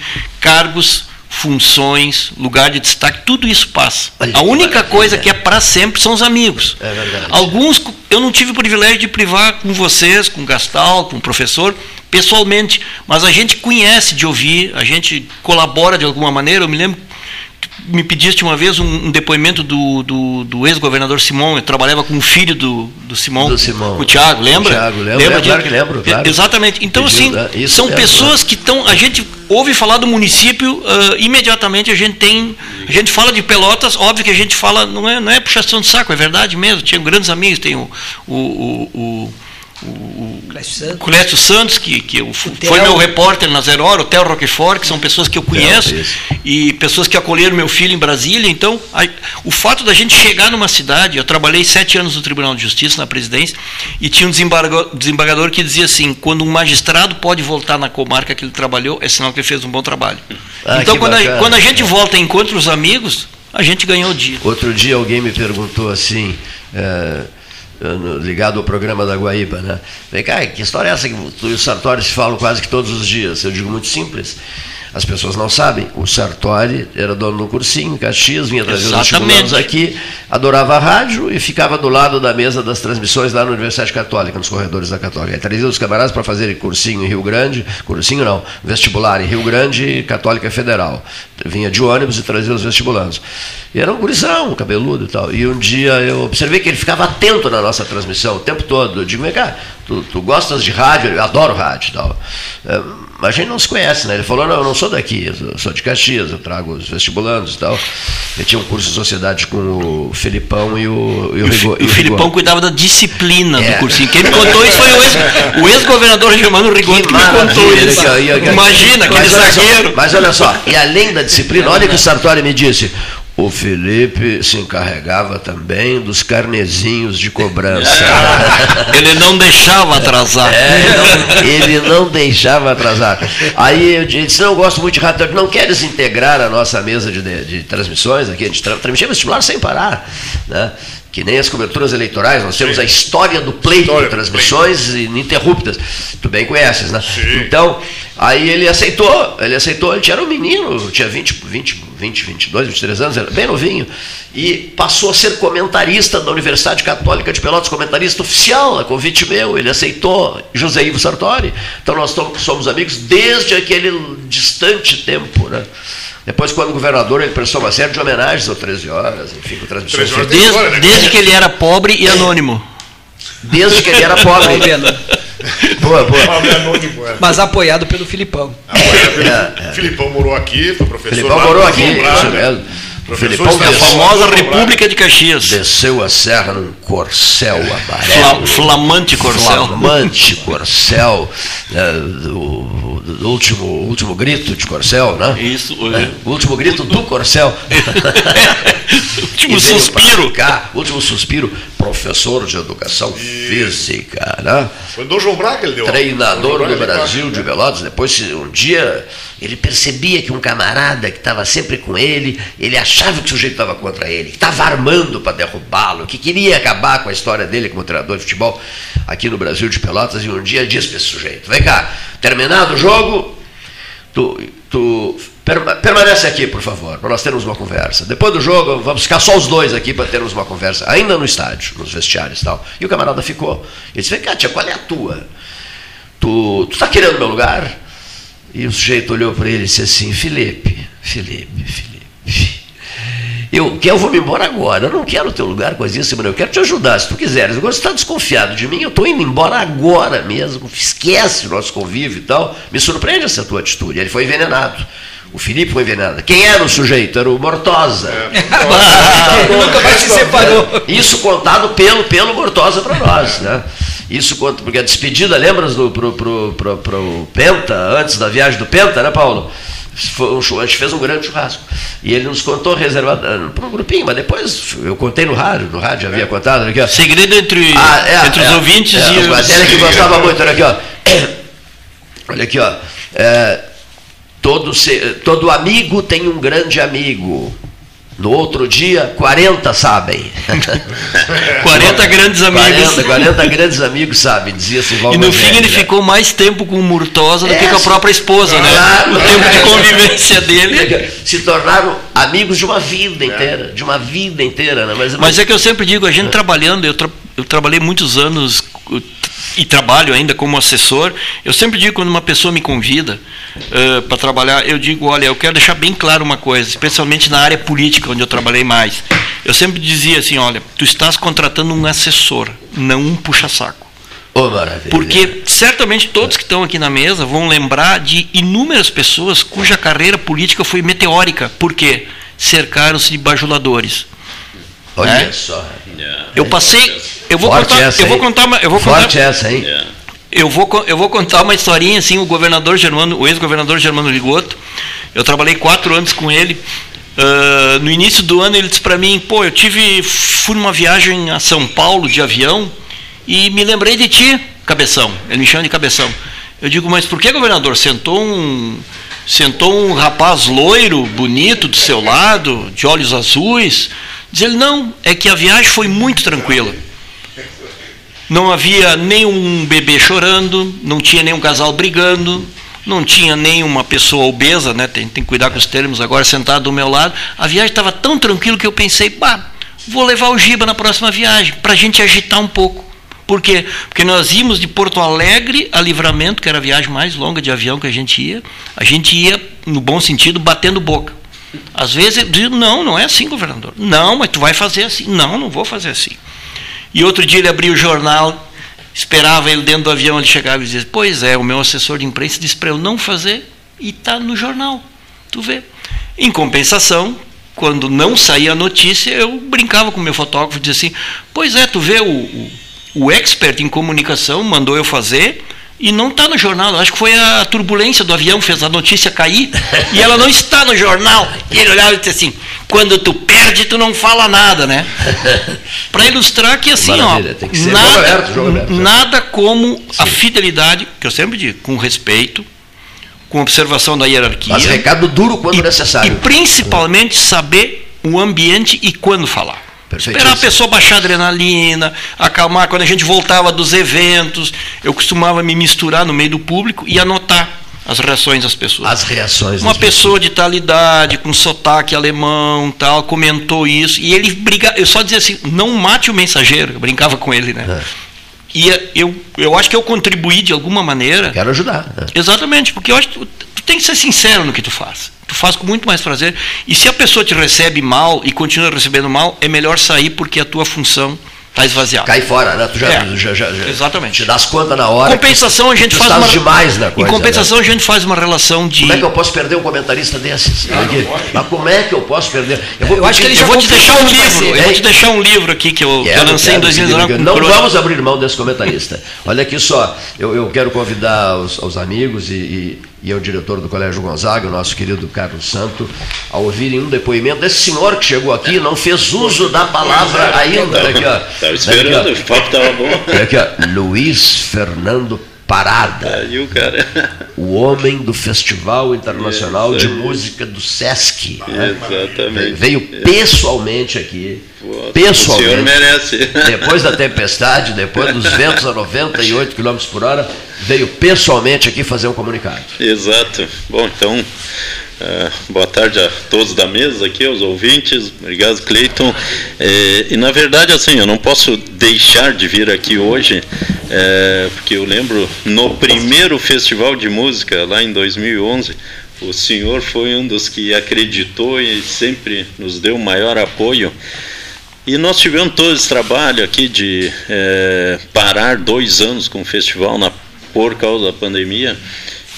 cargos... funções, lugar de destaque, tudo isso passa. A única coisa que é para sempre são os amigos. É verdade. Alguns, eu não tive o privilégio de privar com vocês, com o Gastal, com o professor, pessoalmente, mas a gente conhece de ouvir, a gente colabora de alguma maneira. Eu me lembro, me pediste uma vez um, um depoimento do, do, do ex-governador Simão, eu trabalhava com o filho do, do Simão, do Simão. Com o Tiago, lembra? O Tiago, lembra? Lembra? Claro que lembro, claro. Exatamente. Então, assim, isso são mesmo, pessoas né? que estão... A gente... ouve falar do município, uh, imediatamente a gente tem, a gente fala de Pelotas, óbvio que a gente fala, não é, não é puxação de saco, é verdade mesmo, tinha grandes amigos, tem o, o, o, o, o Clécio Santos, Santos, que, que eu, foi meu repórter na Zero Hora, o Theo Roquefort, que são pessoas que eu conheço, e pessoas que acolheram meu filho em Brasília, então, a, o fato da gente chegar numa cidade, eu trabalhei sete anos no Tribunal de Justiça, na presidência, e tinha um desembargador que dizia assim, quando um magistrado pode voltar na comarca que ele trabalhou, é sinal que ele fez um bom trabalho. Ah, então, quando a, quando a gente volta e encontra os amigos, a gente ganhou o dia. Outro dia alguém me perguntou assim... É... ligado ao programa da Guaíba, né? Falei, cara, que história é essa que tu e o Sartori se falam quase que todos os dias? Eu digo, muito simples. As pessoas não sabem. O Sartori era dono do cursinho, Caxias, vinha trazer os vestibulanos aqui, adorava a rádio e ficava do lado da mesa das transmissões lá na Universidade Católica, nos corredores da Católica. Aí trazia os camaradas para fazer cursinho em Rio Grande, cursinho não, vestibular em Rio Grande e Católica Federal. Vinha de ônibus e trazia os vestibulanos. E era um gurizão, cabeludo e tal. E um dia eu observei que ele ficava atento na nossa transmissão o tempo todo. Eu digo, cara, tu, tu gostas de rádio? Eu adoro rádio e tal. É, mas a gente não se conhece, né? Ele falou, não, eu não sou daqui, eu sou de Caxias, eu trago os vestibulandos e tal. Eu tinha um curso de sociedade com o Felipão e o, e o, o Rigor. E o, o Felipão Rigor. Cuidava da disciplina é. do cursinho. Quem me contou isso foi o ex-governador ex Germano Rigor que, que me contou isso. Que, eu, eu, Imagina, aquele zagueiro. Só, mas olha só, e além da disciplina, olha o que o Sartori me disse. O Felipe se encarregava também dos carnezinhos de cobrança. Ele não deixava atrasar. É, não, ele não deixava atrasar. Aí eu disse, não, eu gosto muito de rádio, não queres integrar a nossa mesa de, de, de transmissões aqui? A gente tra transmitia vestibular sem parar, né? Que nem as coberturas eleitorais, nós temos Sim. a história do pleito, história transmissões do pleito. Ininterruptas. Tu bem conheces, né? Sim. Então, aí ele aceitou, ele aceitou, ele era um menino, tinha vinte, vinte, vinte, vinte e dois, vinte e três anos, era bem novinho, e passou a ser comentarista da Universidade Católica de Pelotas, comentarista oficial, a convite meu, ele aceitou, José Ivo Sartori. Então nós somos amigos desde aquele distante tempo, né? Depois, quando governador, ele prestou uma série de homenagens ao treze horas, enfim, com transmissões. Desde, desde que ele era pobre e anônimo. Desde que ele era pobre. Boa, boa. Mas apoiado pelo Filipão. Apoiado pelo... é, é. O Filipão morou aqui, foi professor. Filipão morou aqui, isso mesmo. Felipão da famosa República de Caxias. Desceu a serra num corcel amarelo. Fla, flamante corcel. Flamante corcel. É, do, do último, último grito de corcel, né? Isso. É, o último grito do corcel. Último suspiro. Cá, último suspiro. Professor de educação e... física, né? Foi do João Braga que ele deu. Treinador do, do Brasil de Pelotas. Depois, um dia, ele percebia que um camarada que estava sempre com ele, ele achava que o sujeito estava contra ele, que estava armando para derrubá-lo, que queria acabar com a história dele como treinador de futebol aqui no Brasil de Pelotas. E um dia disse para esse sujeito: vem cá, terminado o jogo, tu, tu perma, permanece aqui, por favor, para nós termos uma conversa. Depois do jogo, vamos ficar só os dois aqui para termos uma conversa, ainda no estádio, nos vestiários e tal. E o camarada ficou. Ele disse: vem cá, tia, qual é a tua? Tu está querendo meu lugar? E o sujeito olhou para ele e disse assim: Felipe, Felipe, Felipe, eu, eu vou me embora agora, eu não quero o teu lugar, coisinha assim, mas eu quero te ajudar, se tu quiseres. Agora, se tu está desconfiado de mim, eu estou indo embora agora mesmo, esquece o nosso convívio e tal, me surpreende essa tua atitude. Ele foi envenenado. O Felipe foi envenenado. Quem era o sujeito? Era o Mortosa. É, Mortosa. Nunca mais se separou. Isso contado pelo, pelo Mortosa para nós, né? Isso conta, porque a despedida, lembras do pro, pro, pro, pro Penta, antes da viagem do Penta, né, Paulo? Foi um churrasco, a gente fez um grande churrasco. E ele nos contou reservado para um grupinho, mas depois eu contei no rádio, no rádio é. havia contado. Aqui, ó. Segredo entre, ah, é, entre é, os é, ouvintes é, e os... Matéria que gostava muito, olha aqui, ó. Olha aqui, ó. É, todo, todo amigo tem um grande amigo. No outro dia, quarenta sabem. quarenta grandes amigos. quarenta, quarenta grandes amigos sabem, dizia Sivaldo. E no fim ele ficou mais tempo com o Murtosa do é, que com a própria esposa, né? Claro, o tempo de convivência dele. Se tornaram amigos de uma vida inteira, de uma vida inteira. Né? Mas, mas é que eu sempre digo, a gente trabalhando, eu, tra eu trabalhei muitos anos e trabalho ainda como assessor, eu sempre digo, quando uma pessoa me convida uh, para trabalhar, eu digo, olha, eu quero deixar bem claro uma coisa, especialmente na área política, onde eu trabalhei mais. Eu sempre dizia assim, olha, tu estás contratando um assessor, não um puxa-saco. Oh, maravilha. Porque certamente todos que estão aqui na mesa vão lembrar de inúmeras pessoas cuja carreira política foi meteórica. Por quê? Cercaram-se de bajuladores. Olha é? só. Eu passei... Eu vou Forte contar, eu vou contar uma, eu vou Forte contar, essa, hein? Eu vou, eu vou contar uma historinha, assim, o governador Germano, o ex-governador Germano Ligoto, eu trabalhei quatro anos com ele, uh, no início do ano ele disse para mim, pô, eu tive, fui numa viagem a São Paulo de avião e me lembrei de ti, Cabeção, ele me chama de Cabeção. Eu digo, mas por que, governador, sentou um, sentou um rapaz loiro, bonito, do seu lado, de olhos azuis? Diz ele, não, é que a viagem foi muito tranquila. Não havia nenhum bebê chorando, não tinha nenhum casal brigando, não tinha nenhuma pessoa obesa, né? Tem, tem que cuidar com os termos agora, sentado do meu lado. A viagem estava tão tranquila que eu pensei, pá, vou levar o Giba na próxima viagem, para a gente agitar um pouco. Por quê? Porque nós íamos de Porto Alegre a Livramento, que era a viagem mais longa de avião que a gente ia, a gente ia, no bom sentido, batendo boca. Às vezes eu dizia, não, não é assim, governador. Não, mas tu vai fazer assim. Não, não vou fazer assim. E outro dia ele abria o jornal, esperava ele dentro do avião, ele chegava e dizia, pois é, o meu assessor de imprensa disse para eu não fazer e está no jornal, tu vê. Em compensação, quando não saía a notícia, eu brincava com o meu fotógrafo e dizia assim, pois é, tu vê, o, o, o expert em comunicação mandou eu fazer e não está no jornal. Eu acho que foi a turbulência do avião, fez a notícia cair e ela não está no jornal. E ele olhava e disse assim, quando tu perde, tu não fala nada, né? Para ilustrar que assim, Maravilha, ó, tem que ser nada, jogo aberto, jogo aberto, nada como sim. a fidelidade, que eu sempre digo, com respeito, com observação da hierarquia. Mas recado duro quando e, necessário. E principalmente saber o ambiente e quando falar. Esperar a pessoa baixar a adrenalina, acalmar. Quando a gente voltava dos eventos, eu costumava me misturar no meio do público e anotar as reações das pessoas. As reações. Uma pessoa pessoas. de tal idade, com sotaque alemão, tal, comentou isso. E ele brigava. Eu só dizia assim, não mate o mensageiro. Eu brincava com ele, né? É. E eu, eu acho que eu contribuí de alguma maneira. Quero ajudar. Né? Exatamente, porque eu acho que tu, tu tem que ser sincero no que tu faz. Tu faz com muito mais prazer. E se a pessoa te recebe mal e continua recebendo mal, é melhor sair, porque a tua função Está esvaziado. Cai fora, né? Tu já, é, já, já, já, exatamente. Te dá as contas na hora. Compensação, a gente faz uma... demais na coisa, em compensação, né? A gente faz uma relação de... Como é que eu posso perder um comentarista desses? Ah, mas como é que eu posso perder? Eu vou, eu acho que ele eu vou te deixar um livro. Eu vou te deixar um livro aqui que eu, é, eu lancei em dois mil e dezenove. Não vamos abrir mão desse comentarista. Olha aqui só, eu, eu quero convidar os, os amigos e... e... e é o diretor do Colégio Gonzaga, o nosso querido Carlos Santo, a ouvirem um depoimento desse senhor que chegou aqui, não fez uso da palavra ainda. Estava esperando, o papo estava bom. Aqui, ó, Luiz Fernando Parada, o homem do Festival Internacional de Música do SESC. Exatamente. Veio pessoalmente aqui. Pessoalmente. O senhor merece. Depois da tempestade, depois dos ventos a noventa e oito quilômetros por hora, veio pessoalmente aqui fazer um comunicado. Exato. Bom, então, uh, boa tarde a todos da mesa aqui, aos ouvintes. Obrigado, Cleiton. É, e, na verdade, assim, eu não posso deixar de vir aqui hoje, é, porque eu lembro, no primeiro festival de música, lá em dois mil e onze, o senhor foi um dos que acreditou e sempre nos deu o maior apoio. E nós tivemos todo esse trabalho aqui de é, parar dois anos com o festival na por causa da pandemia,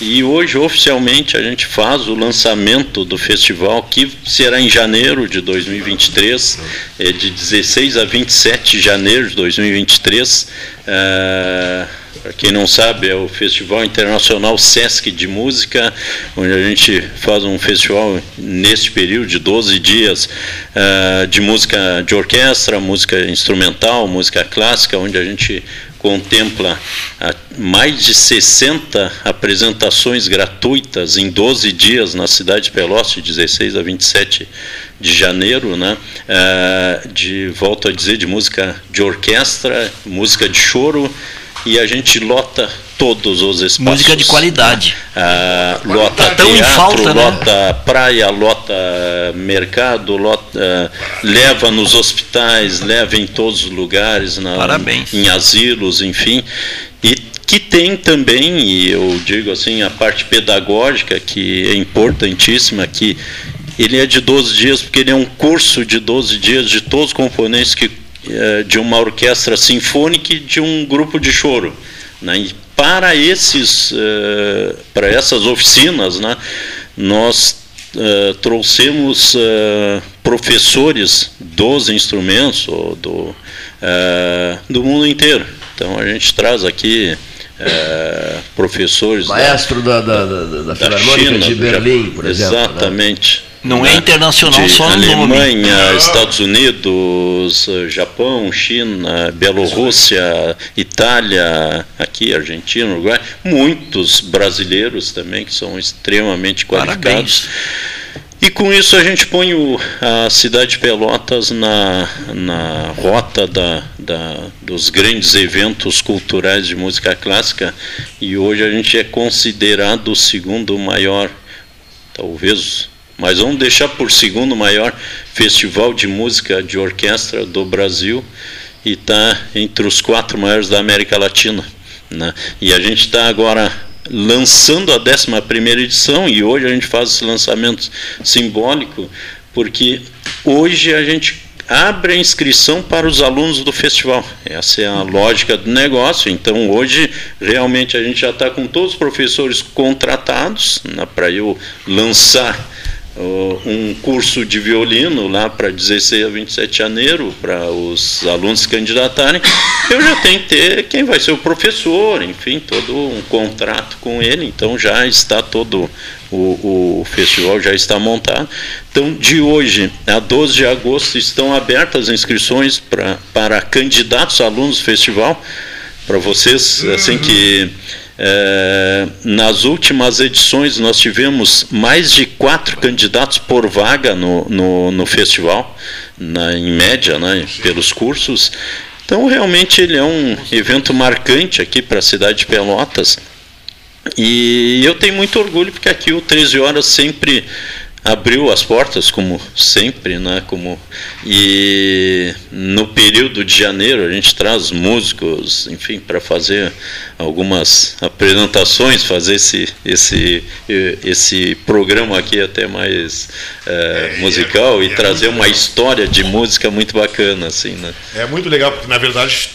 e hoje oficialmente a gente faz o lançamento do festival, que será em janeiro de dois mil e vinte e três, é de dezesseis a vinte e sete de janeiro de dois mil e vinte e três, é, para quem não sabe, é o Festival Internacional SESC de Música, onde a gente faz um festival nesse período de doze dias é, de música de orquestra, música instrumental, música clássica, onde a gente contempla mais de sessenta apresentações gratuitas em doze dias na cidade de Pelotas, de dezesseis a vinte e sete de janeiro, né? De, volto a dizer, de música de orquestra, música de choro, e a gente lota todos os espaços. Música de qualidade. Ah, lota teatro, em falta, lota, né? Praia, lota mercado, lota, leva nos hospitais, leva em todos os lugares, na, parabéns. Em asilos, enfim. E que tem também, e eu digo assim, a parte pedagógica, que é importantíssima, que ele é de doze dias, porque ele é um curso de doze dias de todos os componentes que de uma orquestra sinfônica e de um grupo de choro, né? E para esses, uh, para essas oficinas, né, nós uh, trouxemos uh, professores dos instrumentos ou do, uh, do mundo inteiro. Então a gente traz aqui uh, professores, maestro da, da, da, da, da Filarmônica China, de Berlim, por exemplo. Exatamente. Né? Não é internacional só no nome. Alemanha, Estados Unidos, Japão, China, Bielorrússia, Itália, aqui, Argentina, Uruguai. Muitos brasileiros também, que são extremamente qualificados. Parabéns. E com isso a gente põe o, a cidade de Pelotas na, na rota da, da, dos grandes eventos culturais de música clássica. E hoje a gente é considerado o segundo maior, talvez... mas vamos deixar por segundo maior festival de música de orquestra do Brasil, e está entre os quatro maiores da América Latina, né? E a gente está agora lançando a décima primeira edição, e hoje a gente faz esse lançamento simbólico, porque hoje a gente abre a inscrição para os alunos do festival. Essa é a lógica do negócio. Então, hoje, realmente, a gente já está com todos os professores contratados, né, para eu lançar um curso de violino lá para dezesseis a vinte e sete de janeiro, para os alunos se candidatarem. Eu já tenho que ter quem vai ser o professor, enfim, todo um contrato com ele. Então já está todo o, o festival já está montado. Então de hoje a doze de agosto estão abertas as inscrições para, para candidatos alunos do festival. Para vocês, assim, que é, nas últimas edições nós tivemos mais de quatro candidatos por vaga no, no, no festival, na, em média, né, pelos cursos. Então realmente ele é um evento marcante aqui para a cidade de Pelotas, e eu tenho muito orgulho porque aqui o treze horas sempre abriu as portas, como sempre, né? Como, e no período de janeiro a gente traz músicos, enfim, para fazer algumas apresentações, fazer esse, esse, esse programa aqui até mais é, é, musical é, e é trazer uma legal. História de música muito bacana, assim, né? É muito legal, porque na verdade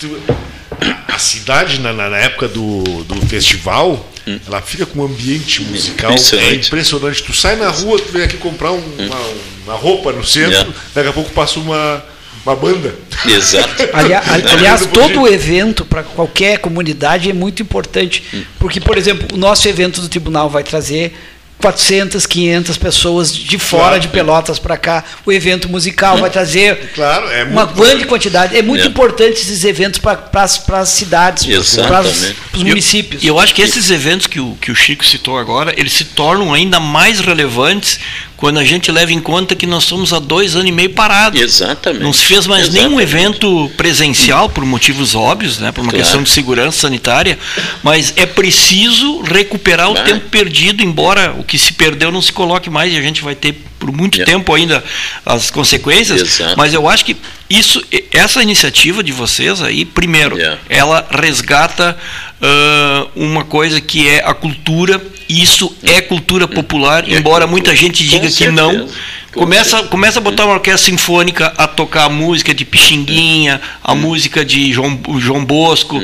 a cidade na, na época do, do festival, hum. ela fica com um ambiente musical, impressionante. É impressionante. Tu sai na rua, tu vem aqui comprar um, hum. uma, uma roupa no centro, yeah. daqui a pouco passa uma, uma banda. Exato. Aliás, aliás todo o evento para qualquer comunidade é muito importante, hum. porque, por exemplo, o nosso evento do Tribunal vai trazer quatrocentas, quinhentas pessoas de fora, claro, de Pelotas para cá. O evento musical vai trazer claro, é uma grande quantidade. É muito é. importante esses eventos para as cidades, para os municípios. E eu, eu acho que esses eventos que o, que o Chico citou agora, eles se tornam ainda mais relevantes quando a gente leva em conta que nós somos há dois anos e meio parados. Exatamente. Não se fez mais Exatamente. nenhum evento presencial, por motivos óbvios, né, por uma claro. questão de segurança sanitária, mas é preciso recuperar claro. o tempo perdido, embora o que se perdeu não se coloque mais, e a gente vai ter por muito yeah. tempo ainda as consequências. Exato. Mas eu acho que isso, essa iniciativa de vocês aí, primeiro, yeah. ela resgata uh, uma coisa que é a cultura. Isso é cultura popular, embora muita gente diga que não. Começa, começa a botar uma orquestra sinfônica a tocar a música de Pixinguinha, a música de João, João Bosco,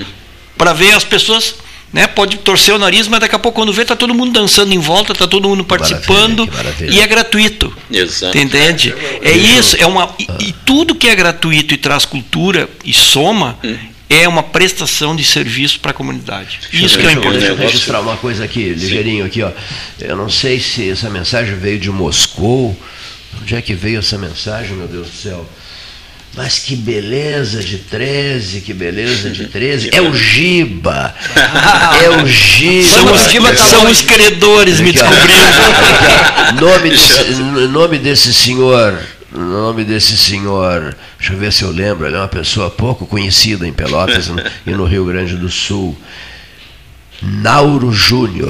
para ver as pessoas, né, pode torcer o nariz, mas daqui a pouco quando vê está todo mundo dançando em volta, está todo mundo participando, que maravilha, que maravilha. E é gratuito. Exato. Entende? É isso, é uma, e, e tudo que é gratuito e traz cultura e soma, é uma prestação de serviço para a comunidade. Isso que é importante. Deixa eu registrar uma coisa aqui, ligeirinho aqui, ó. Eu não sei se essa mensagem veio de Moscou. Onde é que veio essa mensagem, meu Deus do céu? Mas que beleza de treze, que beleza de treze. É o Giba. É o Giba. São os, Giba tá São os credores, me descobrindo. Nome desse, nome desse senhor... O nome desse senhor, deixa eu ver se eu lembro, ele é uma pessoa pouco conhecida em Pelotas e no Rio Grande do Sul. Nauro Júnior.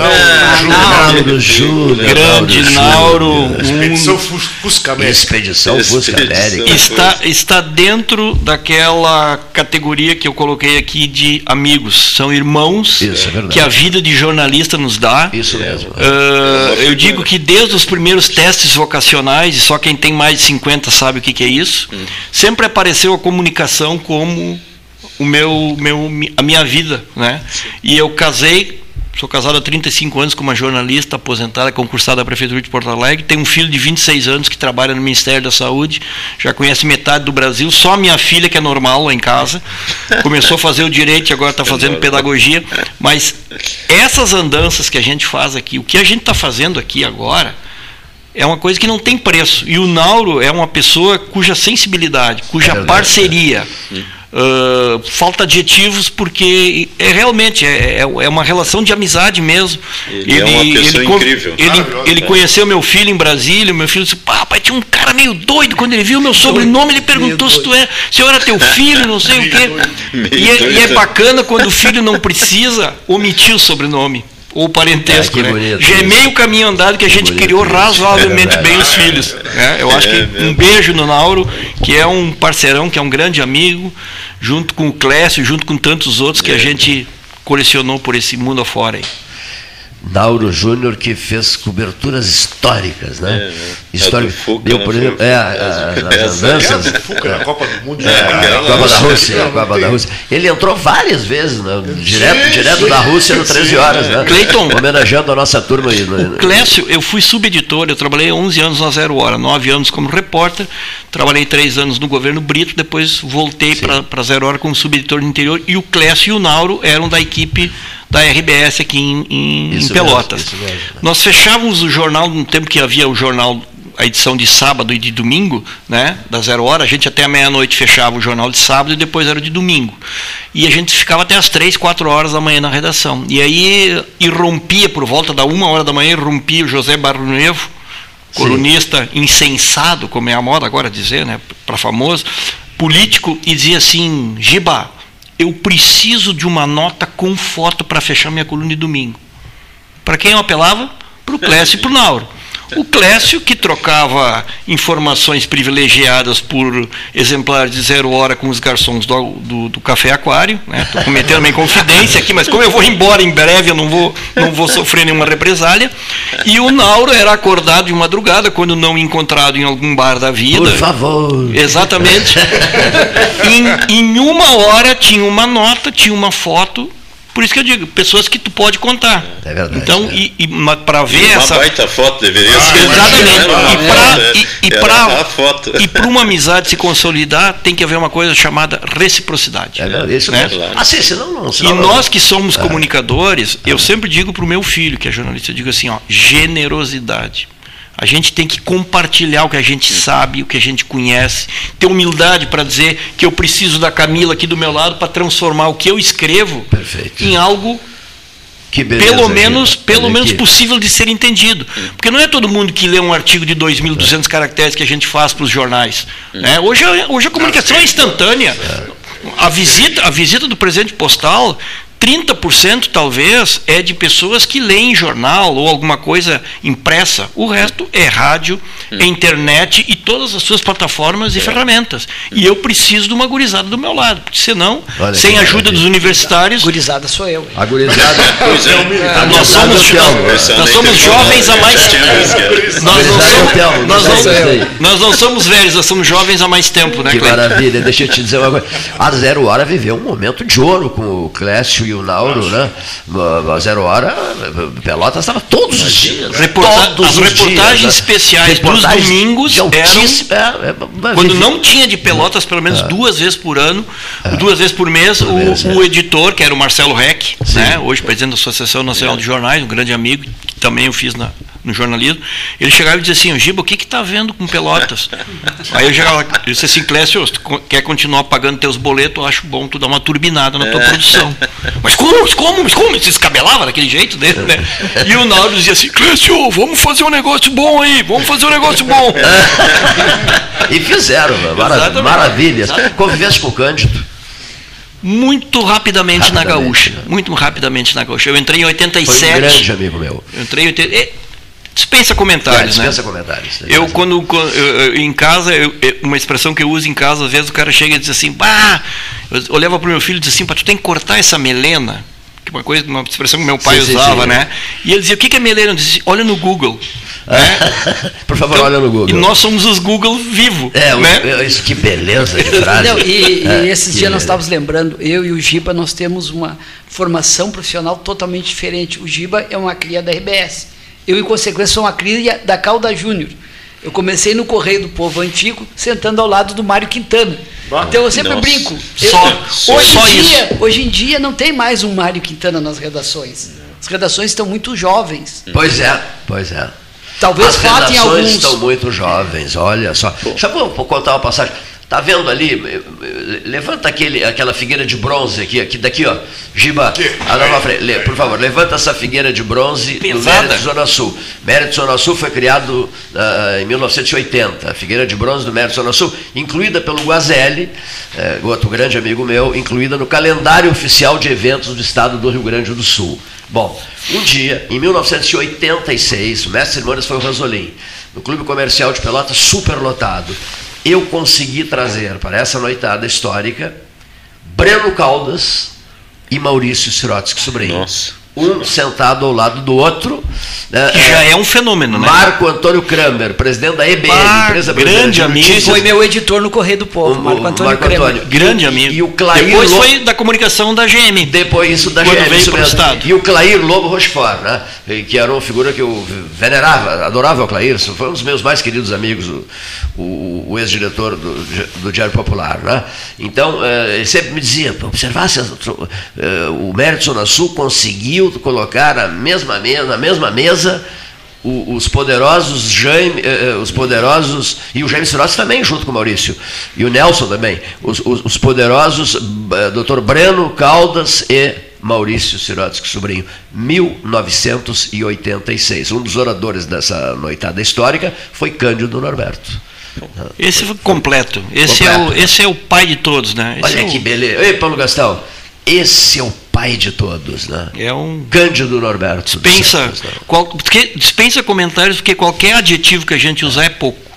Nauro Júnior. Grande Nauro. Expedição Fuscamérica. Expedição Fuscamérica. Está, está dentro daquela categoria que eu coloquei aqui de amigos. São irmãos. Isso, é verdade. Que a vida de jornalista nos dá. Isso mesmo. Uh, eu digo que desde os primeiros testes vocacionais, e só quem tem mais de cinquenta sabe o que, que é isso, hum. sempre apareceu a comunicação como... O meu, meu, a minha vida, né? E eu casei, sou casado há trinta e cinco anos com uma jornalista aposentada, concursada da Prefeitura de Porto Alegre, tenho um filho de vinte e seis anos que trabalha no Ministério da Saúde, já conhece metade do Brasil, só a minha filha que é normal lá em casa, começou a fazer o direito e agora está fazendo pedagogia, mas essas andanças que a gente faz aqui, o que a gente está fazendo aqui agora, é uma coisa que não tem preço, e o Nauro é uma pessoa cuja sensibilidade, cuja é verdade, parceria... É. Uh, falta adjetivos porque é realmente é, é uma relação de amizade mesmo. Ele, ele é uma pessoa ele, incrível. Ele, ele conheceu meu filho em Brasília. Meu filho disse: papai, tinha um cara meio doido. Quando ele viu meu sobrenome, ele perguntou se tu era, se eu era teu filho, não sei o quê. E é, e é bacana quando o filho não precisa omitir o sobrenome ou parentesco, ah, né? Bonito, já é meio caminho andado que a gente bonito, criou razoavelmente é bem os filhos, né? Eu acho que um beijo no Nauro, que é um parceirão, que é um grande amigo, junto com o Clécio, junto com tantos outros que a gente colecionou por esse mundo afora aí. Nauro Júnior, que fez coberturas históricas, né? É, histórica. Fuca, eu, por né? exemplo, é, é, as andanças. É, a Copa do Mundo. É, é, a Copa da Rússia. A Copa da Rússia. Ele entrou várias vezes, né? direto, sim, direto sim, da Rússia, sim, no treze horas, né? Cleiton. Homenageando a nossa turma aí. O Clécio, eu fui subeditor, eu trabalhei onze anos na Zero Hora, nove anos como repórter, trabalhei três anos no governo Brito, depois voltei para a Zero Hora como subeditor do interior, e o Clécio e o Nauro eram da equipe da R B S aqui em, em, em Pelotas. Mesmo, mesmo, né? Nós fechávamos o jornal no tempo que havia o jornal, a edição de sábado e de domingo, né, da Zero Hora, a gente até a meia-noite fechava o jornal de sábado e depois era o de domingo. E a gente ficava até as três, quatro horas da manhã na redação. E aí irrompia, por volta da uma hora da manhã, irrompia o José Barronevo, colunista Sim. insensado, como é a moda agora dizer, né, para famoso, político, e dizia assim: Giba, eu preciso de uma nota com foto para fechar minha coluna de domingo. Para quem eu apelava? Para o Clécio e para o Nauro. O Clécio, que trocava informações privilegiadas por exemplares de zero hora com os garçons do, do, do Café Aquário. Estou, né, cometendo uma inconfidência aqui, mas como eu vou embora em breve, eu não vou, não vou sofrer nenhuma represália. E o Nauro era acordado de madrugada, quando não encontrado em algum bar da vida. Por favor. Exatamente. Em, em uma hora tinha uma nota, tinha uma foto. Por isso que eu digo, pessoas que tu pode contar. É verdade. Então, é. e, e para ver e uma essa... Uma baita foto deveria ah, ser. Exatamente. E para uma amizade se consolidar, tem que haver uma coisa chamada reciprocidade. É verdade. Isso, né? Claro. Ah, sim, senão não. Senão e não. Nós que somos ah. comunicadores, ah. eu sempre digo para o meu filho, que é jornalista, eu digo assim, ó, generosidade. A gente tem que compartilhar o que a gente sabe, o que a gente conhece, ter humildade para dizer que eu preciso da Camila aqui do meu lado para transformar o que eu escrevo Perfeito. Em algo que pelo menos, aqui, pelo menos possível de ser entendido. Porque não é todo mundo que lê um artigo de dois mil e duzentos caracteres que a gente faz para os jornais. É, hoje, hoje a comunicação é instantânea. A visita, a visita do presidente postal... trinta por cento talvez é de pessoas que leem jornal ou alguma coisa impressa. O resto é rádio, é internet e todas as suas plataformas e ferramentas. E eu preciso de uma gurizada do meu lado, porque senão, olha, sem a ajuda dos universitários... A gurizada sou eu. A gurizada... Pois é. É. Nós somos, nós somos jovens há mais tempo. Nós não somos, nós não, nós não somos velhos, nós somos jovens há mais tempo, né, Clécio? Que maravilha. Deixa eu te dizer uma coisa. A Zero Hora viveu um momento de ouro com o Clécio e o Nauro, né? A Zero Hora, Pelotas estava todos os dias. Reporta todos as os reportagens dias, especiais reportagens dos domingos de eram, é, é, quando não tinha de Pelotas, pelo menos é. duas vezes por ano, é. duas vezes por mês, por o, mês o, é. o editor, que era o Marcelo Reck, né? Hoje presidente da Associação Nacional é. de Jornais, um grande amigo, que também eu fiz na, no jornalismo, ele chegava e dizia assim, Giba, o que está vendo com Pelotas? Aí eu chegava e disse assim, Clécio, se tu quer continuar pagando teus boletos, eu acho bom tu dar uma turbinada na tua é. produção. Mas como, como, como ele se escabelava daquele jeito dele, né? E o Nauro dizia assim, Clécio, vamos fazer um negócio bom aí, vamos fazer um negócio bom. E fizeram, maravilha, maravilhas. Convivência com o Cândido? Muito rapidamente, rapidamente na Gaúcha, né? Muito rapidamente na Gaúcha. Eu entrei em oitenta e sete. Foi um grande amigo meu. Eu entrei em oitenta e sete. Dispensa comentários, é, dispensa né? comentários. Né? Eu, quando, quando eu, eu, em casa, eu, uma expressão que eu uso em casa, às vezes o cara chega e diz assim, bah! Eu olhava para o meu filho e dizia assim, pá, tu tem que cortar essa melena, que uma coisa, uma expressão que meu pai sim, usava, sim, sim, né? E ele dizia, o que é melena? Eu dizia, olha no Google. Né? Por favor, então, olha no Google. E nós somos os Google vivo. É, né? Isso, que beleza de frase. Não, e, é, e esses dias nós estávamos lembrando, eu e o Giba, nós temos uma formação profissional totalmente diferente. O Giba é uma cria da R B S. Eu, em consequência, sou uma cria da Calda Júnior. Eu comecei no Correio do Povo Antigo, sentando ao lado do Mário Quintana. Bom, então eu sempre nossa. brinco. Eu, só, hoje, só em dia, isso. hoje em dia não tem mais um Mário Quintana nas redações. As redações estão muito jovens. Pois é, pois é. Talvez faltem alguns. As redações estão muito jovens, olha só. Deixa eu contar uma passagem. Tá vendo ali? Levanta aquele, aquela figueira de bronze aqui, aqui daqui, ó. Giba, a nova frente, por favor, levanta essa figueira de bronze do Mérito Zona Sul. Mérito Zona Sul foi criado uh, em mil novecentos e oitenta. A figueira de bronze do Mérito Zona Sul, incluída pelo Guazelli, uh, outro grande amigo meu, incluída no calendário oficial de eventos do estado do Rio Grande do Sul. Bom, um dia, em mil novecentos e oitenta e seis, o mestre de cerimônias foi o Ranzolin, no Clube Comercial de Pelotas, superlotado. Eu consegui trazer para essa noitada histórica Breno Caldas e Maurício Sirotsky Sobrinho. Nossa. Um sentado ao lado do outro. Que já é um fenômeno, né? Marco Antônio Kramer, presidente da E B N, empresa brasileira de notícias. Foi meu editor no Correio do Povo, o, Marco Antônio Marco Kramer. Antônio. Grande amigo. E o Clair Depois Lobo... foi da comunicação da G M. Depois isso da Quando G M. Veio para o Estado. E o Clair Lobo Rochefort, né? Que era uma figura que eu venerava, adorava o Clair. Foi um dos meus mais queridos amigos, o, o, o ex-diretor do, do Diário Popular, né? Então, ele sempre me dizia, observasse, o Mérito Zona Sul conseguiu colocar na mesma mesa, na mesma mesa os poderosos Jaime, os poderosos e o Jaime Sirotsky também junto com o Maurício e o Nelson também, os, os, os poderosos doutor Breno Caldas e Maurício Sirotsky Sobrinho, mil novecentos e oitenta e seis. Um dos oradores dessa noitada histórica foi Cândido Norberto. Esse foi completo. Esse, completo. É, o, esse é o pai de todos, né? Esse Olha é o... que beleza. Ei, Paulo Gastão, esse é o pai de todos, né? É um Cândido Norberto. Dispensa, Santos, né? qual, porque, dispensa comentários, porque qualquer adjetivo que a gente usar é pouco.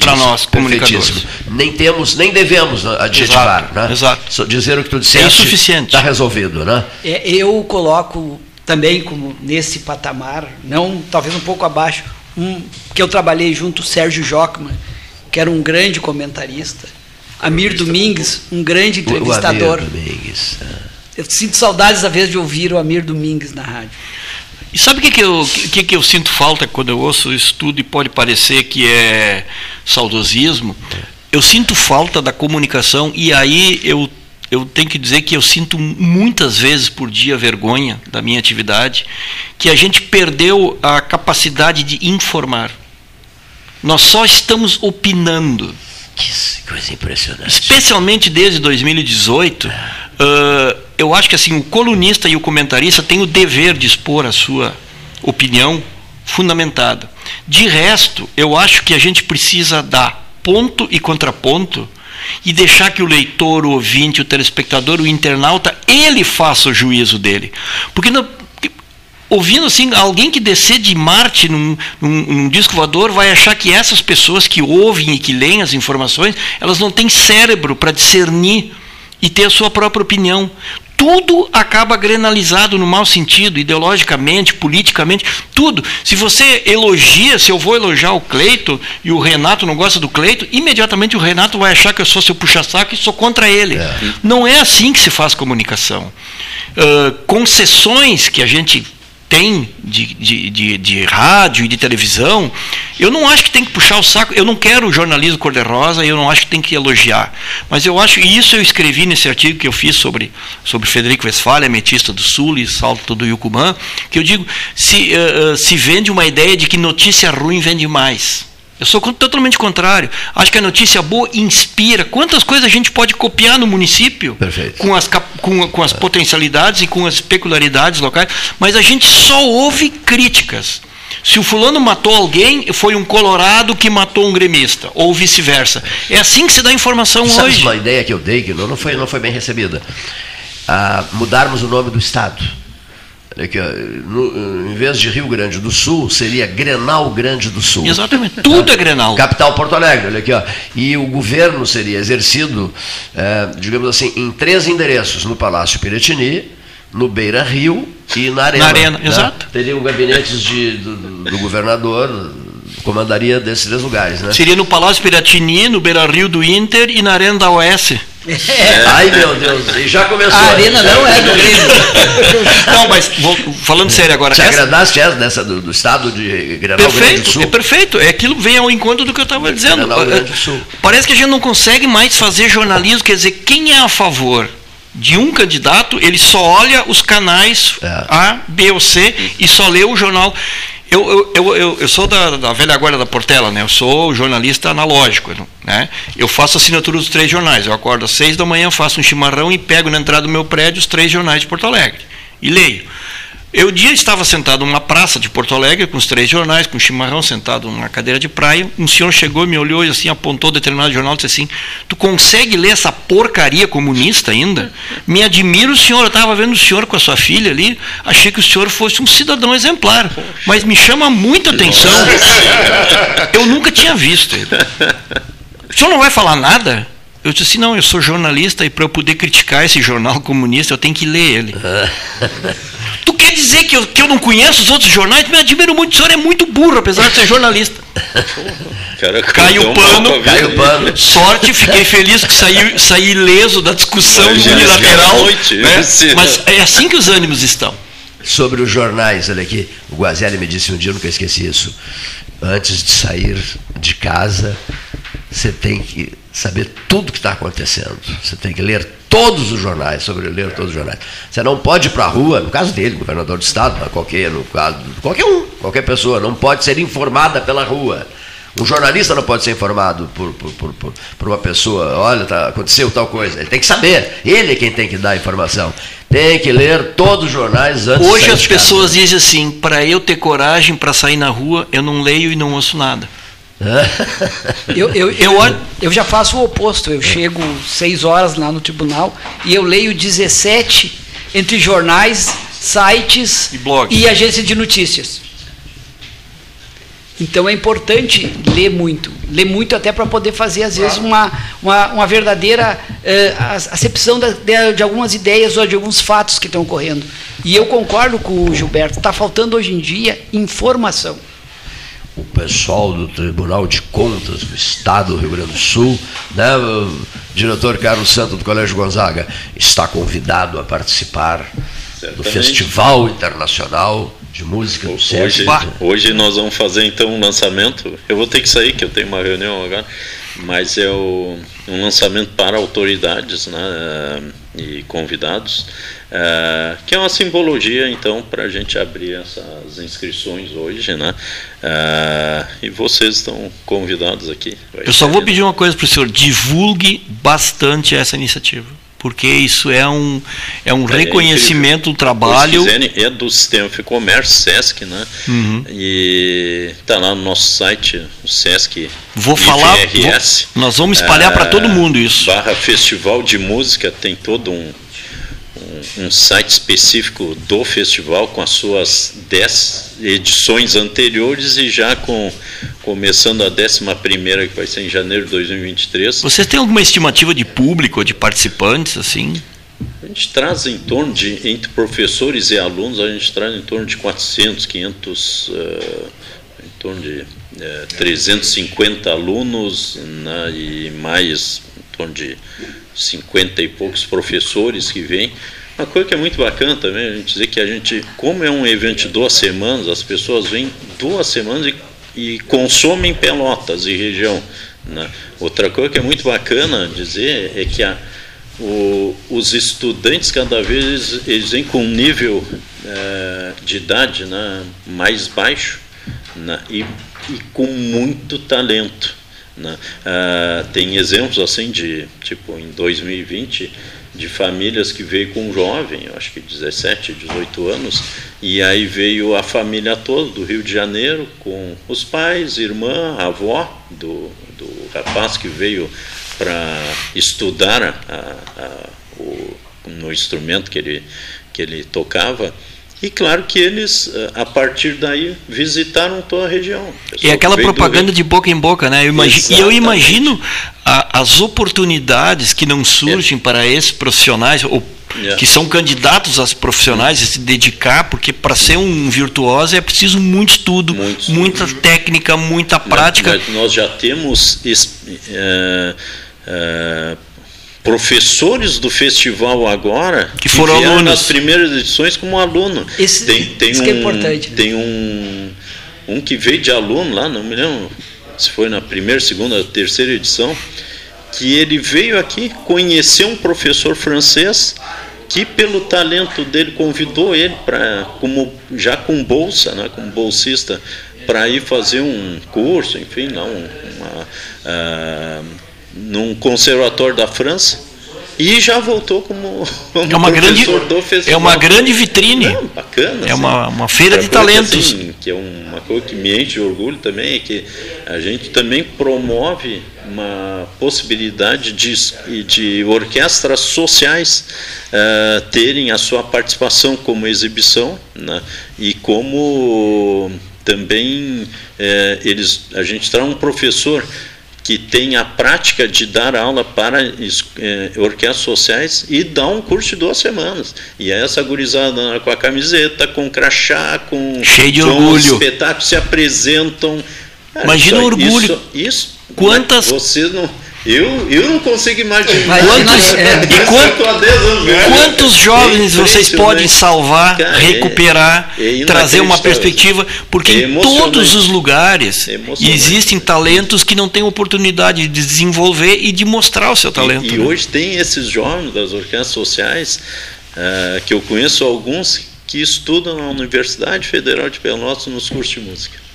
Para nós, comunicadores. Nem temos, nem devemos adjetivar. Exato, né? Exato. Só dizer o que tu disseste é insuficiente. Está resolvido, né? É, eu coloco também como nesse patamar, não, talvez um pouco abaixo, um, que eu trabalhei junto o Sérgio Jockmann, que era um grande comentarista. Amir Domingues, um grande entrevistador. O Amir Domingues. Eu sinto saudades da vez de ouvir o Amir Domingues na rádio. E sabe o que, que, eu, que, que eu sinto falta quando eu ouço isso tudo e pode parecer que é saudosismo? Eu sinto falta da comunicação e aí eu, eu tenho que dizer que eu sinto muitas vezes por dia vergonha da minha atividade, que a gente perdeu a capacidade de informar. Nós só estamos opinando. Que coisa impressionante. Especialmente desde dois mil e dezoito, uh, eu acho que assim, o colunista e o comentarista têm o dever de expor a sua opinião fundamentada. De resto, eu acho que a gente precisa dar ponto e contraponto e deixar que o leitor, o ouvinte, o telespectador, o internauta, ele faça o juízo dele. Porque não... Ouvindo assim, alguém que descer de Marte num, num, num disco voador vai achar que essas pessoas que ouvem e que leem as informações, elas não têm cérebro para discernir e ter a sua própria opinião. Tudo acaba grenalizado no mau sentido, ideologicamente, politicamente, tudo. Se você elogia, se eu vou elogiar o Cleito e o Renato não gosta do Cleito, imediatamente o Renato vai achar que eu sou seu puxa-saco e sou contra ele. É. Não é assim que se faz comunicação. Uh, concessões que a gente tem de, de, de, de rádio e de televisão, eu não acho que tem que puxar o saco, eu não quero o jornalismo cor-de-rosa, eu não acho que tem que elogiar. Mas eu acho, e isso eu escrevi nesse artigo que eu fiz sobre, sobre Frederico Westphalen, metista do Sul e Salto do Yucumã, que eu digo, se, uh, se vende uma ideia de que notícia ruim vende mais. Eu sou totalmente contrário. Acho que a notícia boa inspira. Quantas coisas a gente pode copiar no município? Perfeito. Com as, com, com as potencialidades e com as peculiaridades locais. Mas a gente só ouve críticas. Se o fulano matou alguém, foi um colorado que matou um gremista. Ou vice-versa. É assim que se dá informação hoje. Sabe uma ideia que eu dei, que não foi, não foi bem recebida? Ah, mudarmos o nome do estado. Que, no, em vez de Rio Grande do Sul, seria Grenal Grande do Sul. Exatamente, tudo é Grenal. Capital Porto Alegre, olha aqui, ó. E o governo seria exercido, é, digamos assim, em três endereços, no Palácio Piratini, no Beira Rio e na Arena. Na Arena, né? Exato. Teriam gabinetes de, do, do governador, comandaria desses três lugares, né? Seria no Palácio Piratini, no Beira Rio do Inter e na Arena da O S. É. Ai, meu Deus, e já começou. A Arena não é do Grêmio. Não, mas vou, falando sério agora. Te agradaste essa dessa, do, do estado de Grenal Grande do Sul? É perfeito, é aquilo vem ao encontro do que eu estava dizendo. Grenal Grande do Sul. Parece que a gente não consegue mais fazer jornalismo, quer dizer, quem é a favor de um candidato, ele só olha os canais é. A, B ou C e só lê o jornal. Eu, eu, eu, eu sou da, da velha guarda da Portela, né? Eu sou jornalista analógico, né? Eu faço assinatura dos três jornais. Eu acordo às seis da manhã, faço um chimarrão e pego na entrada do meu prédio os três jornais de Porto Alegre e leio. Eu um dia estava sentado numa praça de Porto Alegre com os três jornais, com o chimarrão, sentado numa cadeira de praia. Um senhor chegou e me olhou e assim, apontou determinado jornal e disse assim: tu consegue ler essa porcaria comunista ainda? Me admiro o senhor, eu estava vendo o senhor com a sua filha ali, achei que o senhor fosse um cidadão exemplar, mas me chama muita atenção, eu nunca tinha visto ele. O senhor não vai falar nada? Eu disse assim, não, eu sou jornalista e para eu poder criticar esse jornal comunista eu tenho que ler ele. Tu quer dizer que eu, que eu não conheço os outros jornais? Me admiro muito, o senhor é muito burro, apesar de ser jornalista. Caiu o pano, caiu pano. Sorte, fiquei feliz que saí, saí ileso da discussão unilateral. Né? Mas é assim que os ânimos estão. Sobre os jornais, olha aqui, o Guazelli me disse um dia, eu nunca esqueci isso, antes de sair de casa, você tem que saber tudo o que está acontecendo. Você tem que ler todos os jornais, sobre ler todos os jornais. Você não pode ir para a rua, no caso dele, governador de estado, qualquer, no caso, qualquer um, qualquer pessoa, não pode ser informada pela rua. Um jornalista não pode ser informado por, por, por, por, por uma pessoa, olha, tá, aconteceu tal coisa. Ele tem que saber, ele é quem tem que dar a informação. Tem que ler todos os jornais antes de sair de casa. Hoje as pessoas dizem assim, para eu ter coragem para sair na rua, eu não leio e não ouço nada. eu, eu, eu, eu já faço o oposto. Eu chego seis horas lá no tribunal e eu leio dezessete entre jornais, sites e, e agências de notícias. Então é importante ler muito, ler muito até para poder fazer, às vezes, uma, uma, uma verdadeira uh, acepção da, de, de algumas ideias ou de alguns fatos que estão ocorrendo. E eu concordo com o Gilberto, está faltando hoje em dia informação. O pessoal do Tribunal de Contas do Estado do Rio Grande do Sul, né, o diretor Carlos Santos do Colégio Gonzaga, está convidado a participar do Festival Internacional de Música do Sérgio. Hoje nós vamos fazer então um lançamento. Eu vou ter que sair, que eu tenho uma reunião agora, mas é o, um lançamento para autoridades, né, e convidados, é, que é uma simbologia então para a gente abrir essas inscrições hoje, né, é, e vocês estão convidados aqui. Vai eu só vou pedir uma coisa para o senhor: divulgue bastante essa iniciativa, porque isso é um, é um é, reconhecimento do trabalho. O é do Sistema de Comércio, SESC, né? Uhum. E está lá no nosso site, o SESC. Vou falar, I F R S, vou, nós vamos espalhar é, para todo mundo isso. Barra Festival de Música, tem todo um, um, um site específico do festival, com as suas dez edições anteriores e já com... começando a décima primeira, que vai ser em janeiro de dois mil e vinte e três. Vocês têm alguma estimativa de público, de participantes, assim? A gente traz em torno de, entre professores e alunos, a gente traz em torno de quatrocentos, quinhentos, uh, em torno de uh, trezentos e cinquenta alunos, né, e mais em torno de cinquenta e poucos professores que vêm. Uma coisa que é muito bacana também, a gente dizer que a gente, como é um evento de duas semanas, as pessoas vêm duas semanas e e consomem Pelotas e região, né? Outra coisa que é muito bacana dizer é que a, o, os estudantes cada vez eles vêm com um nível é, de idade, né, mais baixo, né, e, e com muito talento, né? Ah, tem exemplos assim de, tipo, em dois mil e vinte... de famílias que veio com um jovem, eu acho que dezessete, dezoito anos, e aí veio a família toda do Rio de Janeiro, com os pais, irmã, avó do, do rapaz que veio para estudar a, a, o, no instrumento que ele, que ele tocava. E claro que eles, a partir daí, visitaram toda a região. É aquela propaganda de boca em boca, né? Eu imagino, e eu imagino a, as oportunidades que não surgem é. para esses profissionais, ou é. que são candidatos às profissionais, a se dedicar, porque para ser um virtuoso é preciso muito estudo, muito muita estudo. técnica, muita prática. Mas, mas nós já temos... É, é, professores do festival agora que foram que alunos nas primeiras edições como aluno. Esse, tem, tem isso um, que é importante. Tem um, um que veio de aluno lá, não me lembro se foi na primeira, segunda, terceira edição, que ele veio aqui, conheceu um professor francês que pelo talento dele convidou ele para, como já com bolsa, né, como bolsista, para ir fazer um curso, enfim, lá um, uma... Uh, num conservatório da França, e já voltou como, como é uma professor grande, do festival. É uma grande vitrine. Não, bacana. É assim, uma, uma feira de talentos. Assim, que é uma coisa que me enche de orgulho também, é que a gente também promove uma possibilidade de, de orquestras sociais uh, terem a sua participação como exibição, né, e como também uh, eles, a gente traz um professor que tem a prática de dar aula para eh, orquestras sociais e dá um curso de duas semanas. E aí essa gurizada com a camiseta, com crachá, com... cheio de orgulho. Espetáculos se apresentam. Cara, imagina o orgulho. Isso, isso, quantas... Né, vocês não... Eu, eu não consigo imaginar. Quantos, é, e quantos, quantos jovens é vocês podem salvar, cara, recuperar, é, é trazer uma perspectiva, porque é em todos os lugares é existem talentos que não têm oportunidade de desenvolver e de mostrar o seu talento. E, e né? Hoje tem esses jovens das orquestras sociais, uh, que eu conheço alguns que estudam na Universidade Federal de Pelotas nos cursos de música.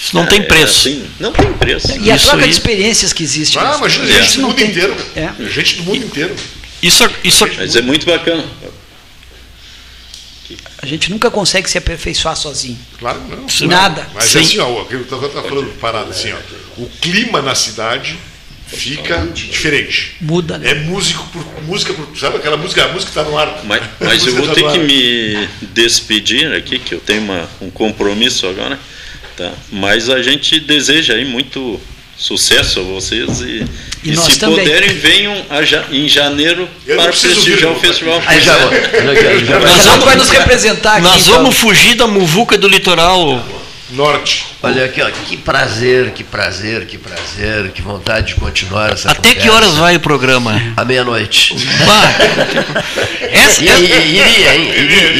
Isso não ah, tem preço. É assim, não tem preço. E a isso troca aí. de experiências que existe. Ah, mas gente, é. gente do mundo tem. inteiro. É. Gente do mundo inteiro. Isso, isso... Mas é muito bacana. A gente nunca consegue se aperfeiçoar sozinho. Claro que não. Sim. Nada. Mas sim. É assim, ó, aquilo que eu estava falando, parado assim, ó, o clima na cidade fica diferente. Muda, né? É músico por música, por, sabe aquela música, a música está no ar. Mas, mas eu vou ter que me despedir aqui, que eu tenho uma, um compromisso agora, tá? Mas a gente deseja aí muito sucesso a vocês e, e, e se também puderem, venham a ja, em janeiro eu para prestigiar o festival. Aí já, já nós vamos, vai nos representar aqui. Nós vamos então fugir da muvuca do litoral norte. Olha aqui, ó, que prazer, que prazer, que prazer, que vontade de continuar essa Até conversa. Que horas vai o programa? À meia-noite. essa, iria, iria, iria,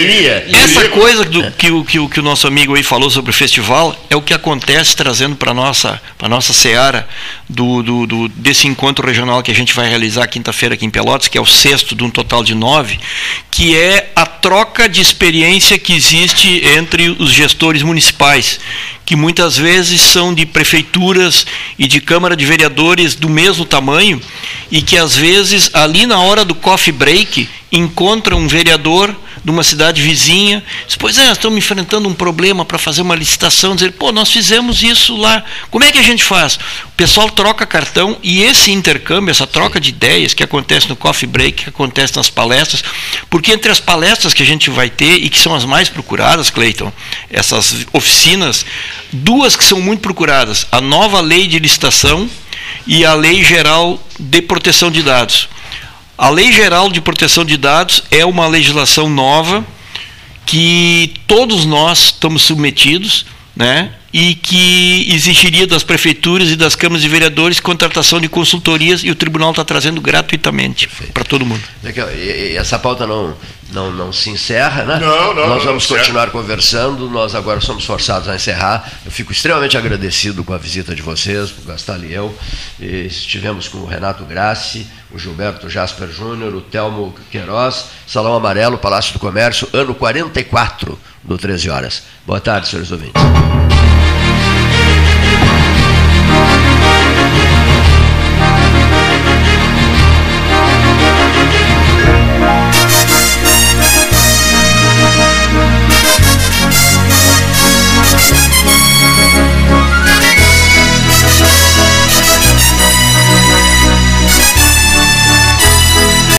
iria. Essa coisa do, que, que, que o nosso amigo aí falou sobre o festival é o que acontece trazendo para a nossa, pra nossa seara do, do, do, desse encontro regional que a gente vai realizar quinta-feira aqui em Pelotas, que é o sexto de um total de nove, que é a troca de experiência que existe entre os gestores municipais, que muitas vezes são de prefeituras e de Câmara de Vereadores do mesmo tamanho, e que às vezes ali na hora do coffee break encontra um vereador de uma cidade vizinha, diz, pois é, nós estamos enfrentando um problema para fazer uma licitação, dizer, pô, nós fizemos isso lá, como é que a gente faz? O pessoal troca cartão, e esse intercâmbio, essa troca de ideias que acontece no coffee break, que acontece nas palestras, porque entre as palestras que a gente vai ter, e que são as mais procuradas, Cleiton, essas oficinas, duas que são muito procuradas, a nova lei de licitação e a lei geral de proteção de dados. A Lei Geral de Proteção de Dados é uma legislação nova que todos nós estamos submetidos, né? E que exigiria das prefeituras e das câmaras de vereadores contratação de consultorias, e o tribunal está trazendo gratuitamente para todo mundo. E essa pauta não, não, não se encerra, né? Não, não, nós vamos não continuar conversando, nós agora somos forçados a encerrar. Eu fico extremamente agradecido com a visita de vocês, com o Gastal e eu. E estivemos com o Renato Grassi, o Gilberto Jasper Júnior, o Telmo Queiroz, Salão Amarelo, Palácio do Comércio, ano quarenta e quatro, do treze horas. Boa tarde, senhores ouvintes.